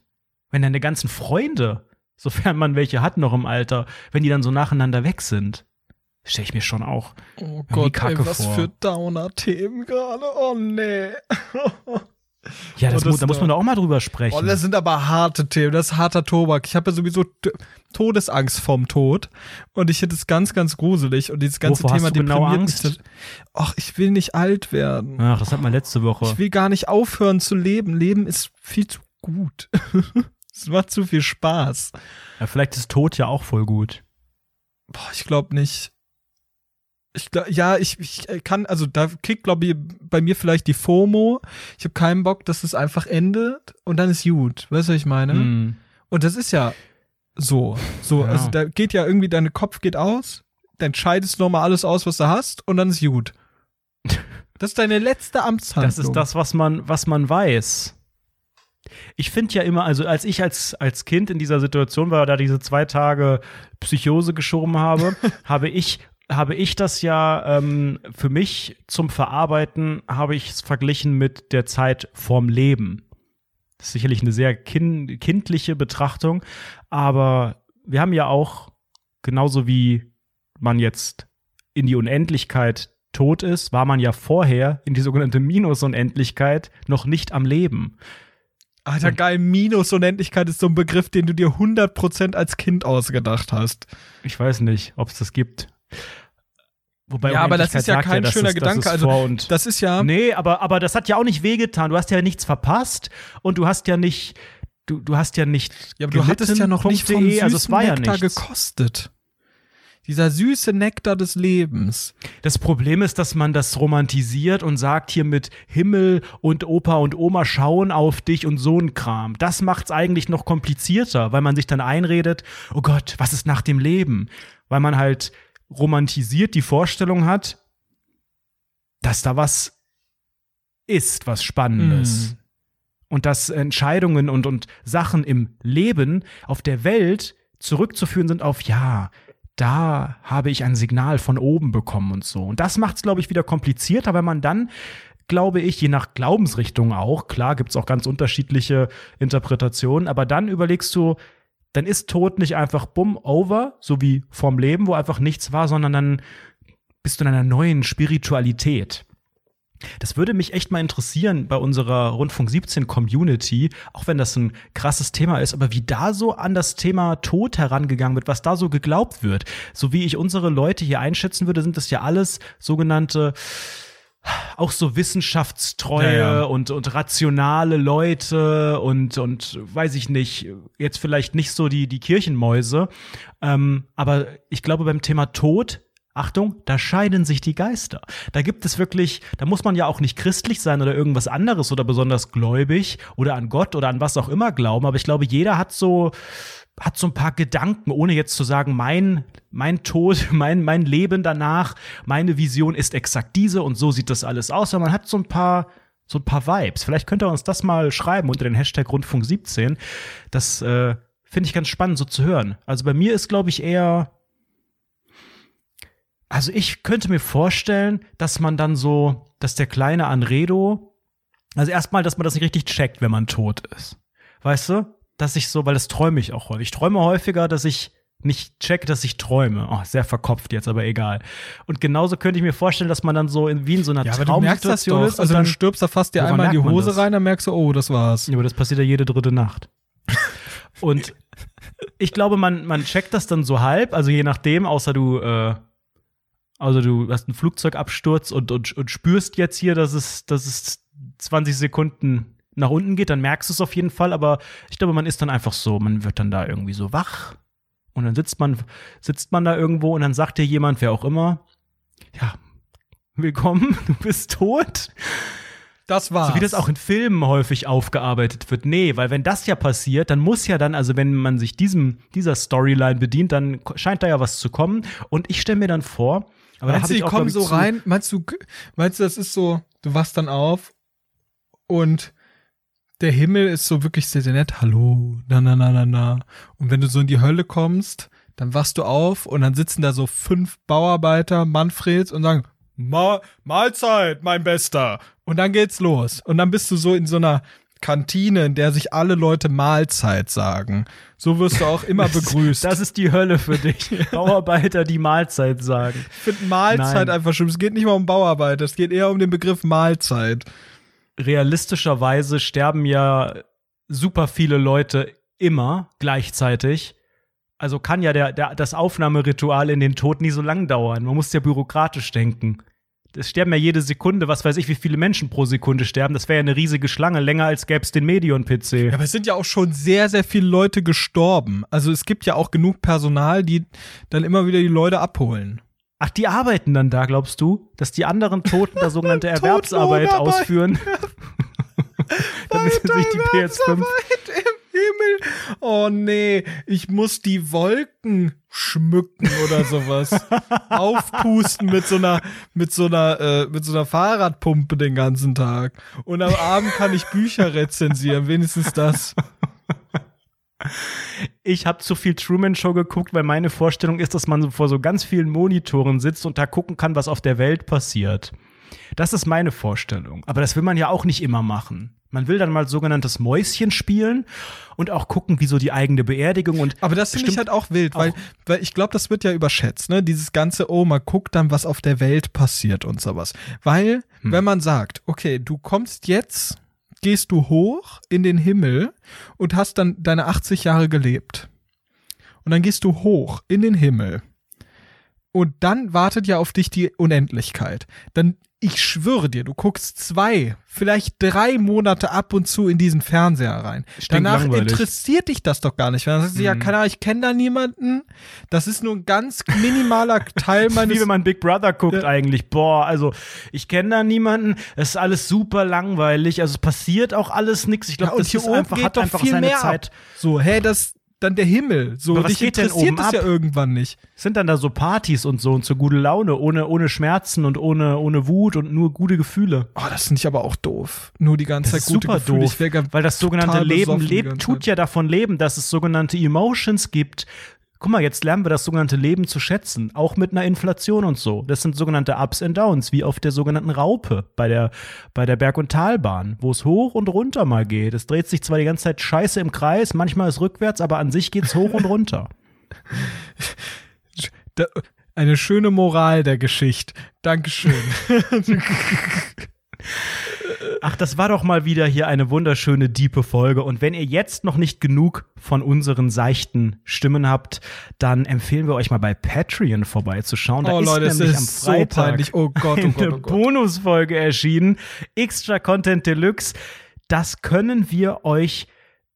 Wenn deine ganzen Freunde, sofern man welche hat noch im Alter, wenn die dann so nacheinander weg sind, stelle ich mir schon auch Kacke vor. Was für Downer-Themen gerade. Oh, nee. Ja, da muss man doch auch mal drüber sprechen. Oh, das sind aber harte Themen, das ist harter Tobak. Ich habe ja sowieso Todesangst vorm Tod und ich finde es ganz, ganz gruselig und dieses ganze Thema deprimiert mich. Ach, ich will nicht alt werden. Ach, das hat man letzte Woche. Ich will gar nicht aufhören zu leben. Leben ist viel zu gut. Es macht zu viel Spaß. Ja, vielleicht ist Tod ja auch voll gut. Boah, ich glaube nicht. Ich kann, also da kickt, glaube ich, bei mir vielleicht die FOMO. Ich habe keinen Bock, dass es einfach endet und dann ist gut. Weißt du, was ich meine? Mm. Und das ist ja so. Ja. Also da geht ja irgendwie, dein Kopf geht aus, dann scheidest du nochmal alles aus, was du hast und dann ist gut. Das ist deine letzte Amtshandlung. Das ist das, was man weiß. Ich finde ja immer, also als ich als Kind in dieser Situation war, da diese 2 Tage Psychose geschoben habe, habe ich das ja für mich zum Verarbeiten, habe ich es verglichen mit der Zeit vorm Leben. Das ist sicherlich eine sehr kindliche Betrachtung, aber wir haben ja auch, genauso wie man jetzt in die Unendlichkeit tot ist, war man ja vorher in die sogenannte Minus-Unendlichkeit noch nicht am Leben. Alter, geil, Minus-Unendlichkeit ist so ein Begriff, den du dir 100% als Kind ausgedacht hast. Ich weiß nicht, ob es das gibt. Wobei ja, aber das ist ja kein schöner Gedanke. Also, das ist ja. Nee, aber das hat ja auch nicht wehgetan. Du hast ja nichts verpasst und du hast ja nicht. Ja, aber du hattest ja noch nicht vom süßen Nektar gekostet. Dieser süße Nektar des Lebens. Das Problem ist, dass man das romantisiert und sagt hier mit Himmel und Opa und Oma schauen auf dich und so ein Kram. Das macht's eigentlich noch komplizierter, weil man sich dann einredet, oh Gott, was ist nach dem Leben? Weil man halt romantisiert die Vorstellung hat, dass da was ist, was Spannendes. Mm. Und dass Entscheidungen und Sachen im Leben auf der Welt zurückzuführen sind auf, ja, da habe ich ein Signal von oben bekommen und so. Und das macht es, glaube ich, wieder komplizierter, weil man dann, glaube ich, je nach Glaubensrichtung auch, klar gibt es auch ganz unterschiedliche Interpretationen, aber dann überlegst du, dann ist Tod nicht einfach bumm, over, so wie vorm Leben, wo einfach nichts war, sondern dann bist du in einer neuen Spiritualität. Das würde mich echt mal interessieren bei unserer Rundfunk 17 Community, auch wenn das ein krasses Thema ist, aber wie da so an das Thema Tod herangegangen wird, was da so geglaubt wird. So wie ich unsere Leute hier einschätzen würde, sind das ja alles sogenannte, auch so wissenschaftstreue und rationale Leute und weiß ich nicht, jetzt vielleicht nicht so die Kirchenmäuse, aber ich glaube beim Thema Tod, Achtung, da scheiden sich die Geister. Da gibt es wirklich, da muss man ja auch nicht christlich sein oder irgendwas anderes oder besonders gläubig oder an Gott oder an was auch immer glauben, aber ich glaube, jeder hat so ein paar Gedanken, ohne jetzt zu sagen, mein Tod, mein Leben danach, meine Vision ist exakt diese und so sieht das alles aus. Aber man hat so ein paar Vibes. Vielleicht könnt ihr uns das mal schreiben unter den Hashtag Rundfunk17. Das finde ich ganz spannend so zu hören. Also bei mir ist, glaube ich, eher, also ich könnte mir vorstellen, dass man dann so, dass der kleine Anredo, also erstmal, dass man das nicht richtig checkt, wenn man tot ist. Weißt du? Dass ich so, weil das träume ich auch häufig. Ich träume häufiger, dass ich nicht check, dass ich träume. Oh, sehr verkopft jetzt, aber egal. Und genauso könnte ich mir vorstellen, dass man dann so wie in so einer Traumsituation ist. Also dann, du stirbst, da fasst dir einmal in die Hose rein, dann merkst du, oh, das war's. Ja, aber das passiert ja jede dritte Nacht. Und ich glaube, man checkt das dann so halb, also je nachdem, außer du hast einen Flugzeugabsturz und spürst jetzt hier, dass es 20 Sekunden nach unten geht, dann merkst du es auf jeden Fall, aber ich glaube, man ist dann einfach so, man wird dann da irgendwie so wach und dann sitzt man da irgendwo und dann sagt dir jemand, wer auch immer, ja, willkommen, du bist tot. Das war's. So wie das auch in Filmen häufig aufgearbeitet wird. Nee, weil wenn das ja passiert, dann muss ja dann, also wenn man sich dieser Storyline bedient, dann scheint da ja was zu kommen und ich stelle mir dann vor, aber meinst da habe ich auch, kommen so rein, meinst du, das ist so, du wachst dann auf und der Himmel ist so wirklich sehr, sehr nett. Hallo, na. Und wenn du so in die Hölle kommst, dann wachst du auf und dann sitzen da so 5 Bauarbeiter, Manfreds, und sagen, Mahlzeit, mein Bester. Und dann geht's los. Und dann bist du so in so einer Kantine, in der sich alle Leute Mahlzeit sagen. So wirst du auch immer begrüßt. Das ist die Hölle für dich. Bauarbeiter, die Mahlzeit sagen. Ich finde Mahlzeit einfach schlimm. Es geht nicht mal um Bauarbeiter, es geht eher um den Begriff Mahlzeit. Realistischerweise sterben ja super viele Leute immer gleichzeitig. Also kann ja das Aufnahmeritual in den Tod nie so lang dauern. Man muss ja bürokratisch denken. Es sterben ja jede Sekunde, was weiß ich, wie viele Menschen pro Sekunde sterben. Das wäre ja eine riesige Schlange, länger als gäbe es den Medion-PC. Ja, aber es sind ja auch schon sehr, sehr viele Leute gestorben. Also es gibt ja auch genug Personal, die dann immer wieder die Leute abholen. Ach, die arbeiten dann da, glaubst du? Dass die anderen Toten da sogenannte Erwerbsarbeit ausführen? Damit sich die PS5 Himmel. Oh nee, ich muss die Wolken schmücken oder sowas. Aufpusten mit so einer Fahrradpumpe den ganzen Tag. Und am Abend kann ich Bücher rezensieren, wenigstens das. Ich habe zu viel Truman Show geguckt, weil meine Vorstellung ist, dass man vor so ganz vielen Monitoren sitzt und da gucken kann, was auf der Welt passiert. Das ist meine Vorstellung. Aber das will man ja auch nicht immer machen. Man will dann mal sogenanntes Mäuschen spielen und auch gucken, wie so die eigene Beerdigung und. Aber das finde ich halt auch wild, weil ich glaube, das wird ja überschätzt, ne? Dieses ganze, oh, man guckt dann, was auf der Welt passiert und sowas. Weil, wenn man sagt, okay, du kommst jetzt, gehst du hoch in den Himmel und hast dann deine 80 Jahre gelebt. Und dann gehst du hoch in den Himmel. Und dann wartet ja auf dich die Unendlichkeit. Dann, ich schwöre dir, du guckst 2, vielleicht 3 Monate ab und zu in diesen Fernseher rein. Danach interessiert dich das doch gar nicht. Dann sagst du, ja, keine Ahnung, ich kenne da niemanden. Das ist nur ein ganz minimaler Teil meines. Wie wenn man Big Brother guckt eigentlich. Boah, also ich kenne da niemanden. Es ist alles super langweilig. Also es passiert auch alles nichts. Ich glaube, ja, das hier ist oben einfach, geht hat doch viel seine mehr Zeit. Ab. So, hey, das dann der Himmel, so, aber dich interessiert das ab? Ja irgendwann nicht. Sind dann da so Partys und so gute Laune, ohne Schmerzen und ohne Wut und nur gute Gefühle. Oh, das finde ich aber auch doof. Nur die ganze Zeit gute Gefühle. Das ist super doof, weil das sogenannte Leben tut ja davon leben, dass es sogenannte Emotions gibt. Guck mal, jetzt lernen wir das sogenannte Leben zu schätzen, auch mit einer Inflation und so. Das sind sogenannte Ups and Downs, wie auf der sogenannten Raupe bei der Berg- und Talbahn, wo es hoch und runter mal geht. Es dreht sich zwar die ganze Zeit scheiße im Kreis, manchmal ist rückwärts, aber an sich geht's hoch und runter. Eine schöne Moral der Geschichte. Dankeschön. Ach, das war doch mal wieder hier eine wunderschöne, diepe Folge. Und wenn ihr jetzt noch nicht genug von unseren seichten Stimmen habt, dann empfehlen wir euch mal bei Patreon vorbeizuschauen. Da Leute, ist nämlich am Freitag so eine Bonusfolge erschienen. Extra Content Deluxe. Das können wir euch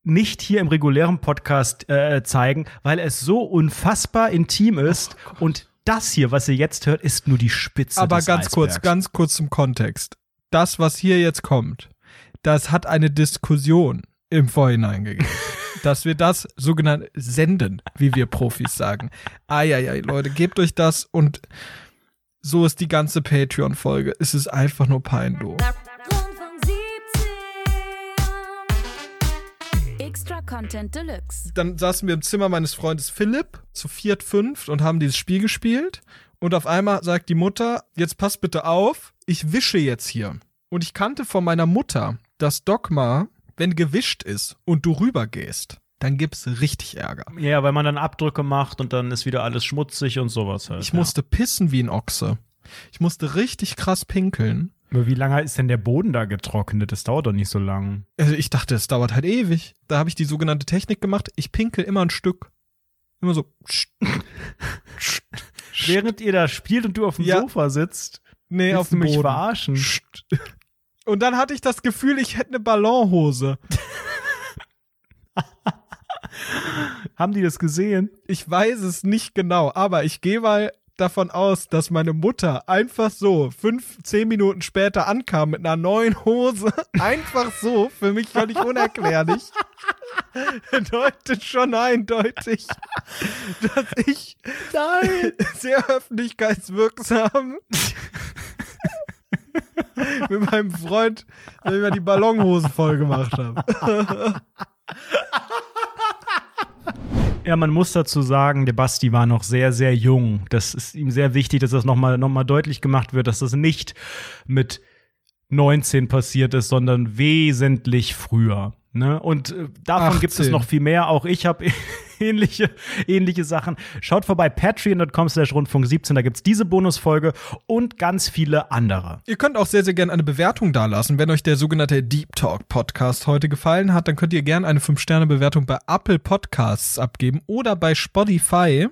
nicht hier im regulären Podcast zeigen, weil es so unfassbar intim ist. Und das hier, was ihr jetzt hört, ist nur die Spitze des Eisbergs. Aber ganz kurz zum Kontext. Das, was hier jetzt kommt, das hat eine Diskussion im Vorhinein gegeben, dass wir das sogenannt senden, wie wir Profis sagen. Eieiei, Leute, gebt euch das und so ist die ganze Patreon-Folge. Es ist einfach nur peinlich. Extra Content Deluxe. Dann saßen wir im Zimmer meines Freundes Philipp zu 4., 5. und haben dieses Spiel gespielt. Und auf einmal sagt die Mutter, jetzt passt bitte auf, ich wische jetzt hier. Und ich kannte von meiner Mutter das Dogma, wenn gewischt ist und du rübergehst, dann gibt's richtig Ärger. Ja, weil man dann Abdrücke macht und dann ist wieder alles schmutzig und sowas halt. Ich musste pissen wie ein Ochse. Ich musste richtig krass pinkeln. Aber wie lange ist denn der Boden da getrocknet? Das dauert doch nicht so lang. Also ich dachte, es dauert halt ewig. Da habe ich die sogenannte Technik gemacht, ich pinkel immer ein Stück. Immer so. Während ihr da spielt und du auf dem Sofa sitzt, nee, auf dem Boden. Mich verarschen. Und dann hatte ich das Gefühl, ich hätte eine Ballonhose. Haben die das gesehen? Ich weiß es nicht genau, aber ich gehe mal davon aus, dass meine Mutter einfach so 5, 10 Minuten später ankam mit einer neuen Hose. Einfach so, für mich völlig unerklärlich. Deutet schon eindeutig, dass ich sehr öffentlichkeitswirksam mit meinem Freund über die Ballonhose voll gemacht habe. Ja, man muss dazu sagen, der Basti war noch sehr, sehr jung. Das ist ihm sehr wichtig, dass das nochmal deutlich gemacht wird, dass das nicht mit 19 passiert ist, sondern wesentlich früher. Ne? Und davon 18. Gibt es noch viel mehr. Auch ich habe ähnliche Sachen. Schaut vorbei, patreon.com/rundfunk17. Da gibt es diese Bonusfolge und ganz viele andere. Ihr könnt auch sehr, sehr gerne eine Bewertung dalassen. Wenn euch der sogenannte Deep Talk Podcast heute gefallen hat, dann könnt ihr gerne eine 5-Sterne-Bewertung bei Apple Podcasts abgeben oder bei Spotify.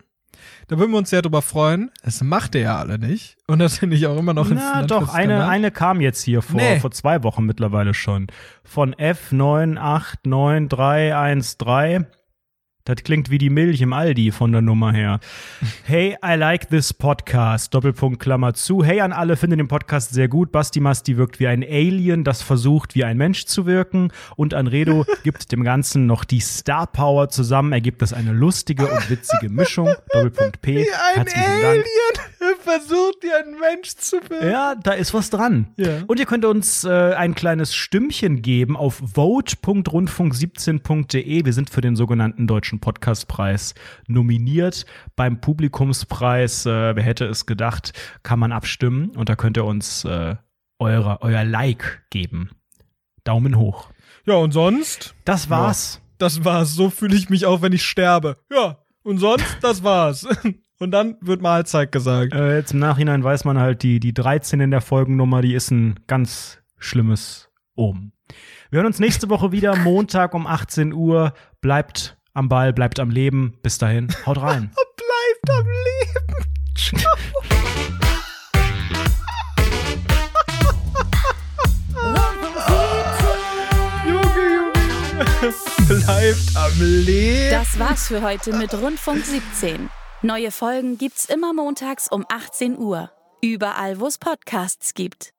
Da würden wir uns sehr drüber freuen. Das macht ihr ja alle nicht. Und das finde ich auch immer noch interessant. Na doch, eine kam jetzt hier vor 2 Wochen mittlerweile schon. Von F989313. Das klingt wie die Milch im Aldi von der Nummer her. Hey, I like this podcast. Doppelpunkt, Klammer zu. Hey an alle, finde den Podcast sehr gut. Basti Masti wirkt wie ein Alien, das versucht, wie ein Mensch zu wirken. Und Anredo gibt dem Ganzen noch die Star Power. Zusammen ergibt das eine lustige und witzige Mischung. Doppelpunkt P. Wie ein Alien versucht, wie ein Mensch zu wirken. Ja, da ist was dran. Ja. Und ihr könnt uns ein kleines Stimmchen geben auf vote.rundfunk17.de. Wir sind für den sogenannten Deutschen Podcastpreis nominiert. Beim Publikumspreis, wer hätte es gedacht, kann man abstimmen und da könnt ihr uns euer Like geben. Daumen hoch. Ja, und sonst? Das war's. Ja, das war's. So fühle ich mich auch, wenn ich sterbe. Ja, und sonst? Das war's. Und dann wird Mahlzeit gesagt. Jetzt im Nachhinein weiß man halt, die 13 in der Folgennummer, die ist ein ganz schlimmes Omen. Wir hören uns nächste Woche wieder, Montag um 18 Uhr. Bleibt am Ball, bleibt am Leben. Bis dahin, haut rein. Bleibt am Leben. Ciao. Junge. Bleibt am Leben. Das war's für heute mit Rundfunk 17. Neue Folgen gibt's immer montags um 18 Uhr. Überall, wo es Podcasts gibt.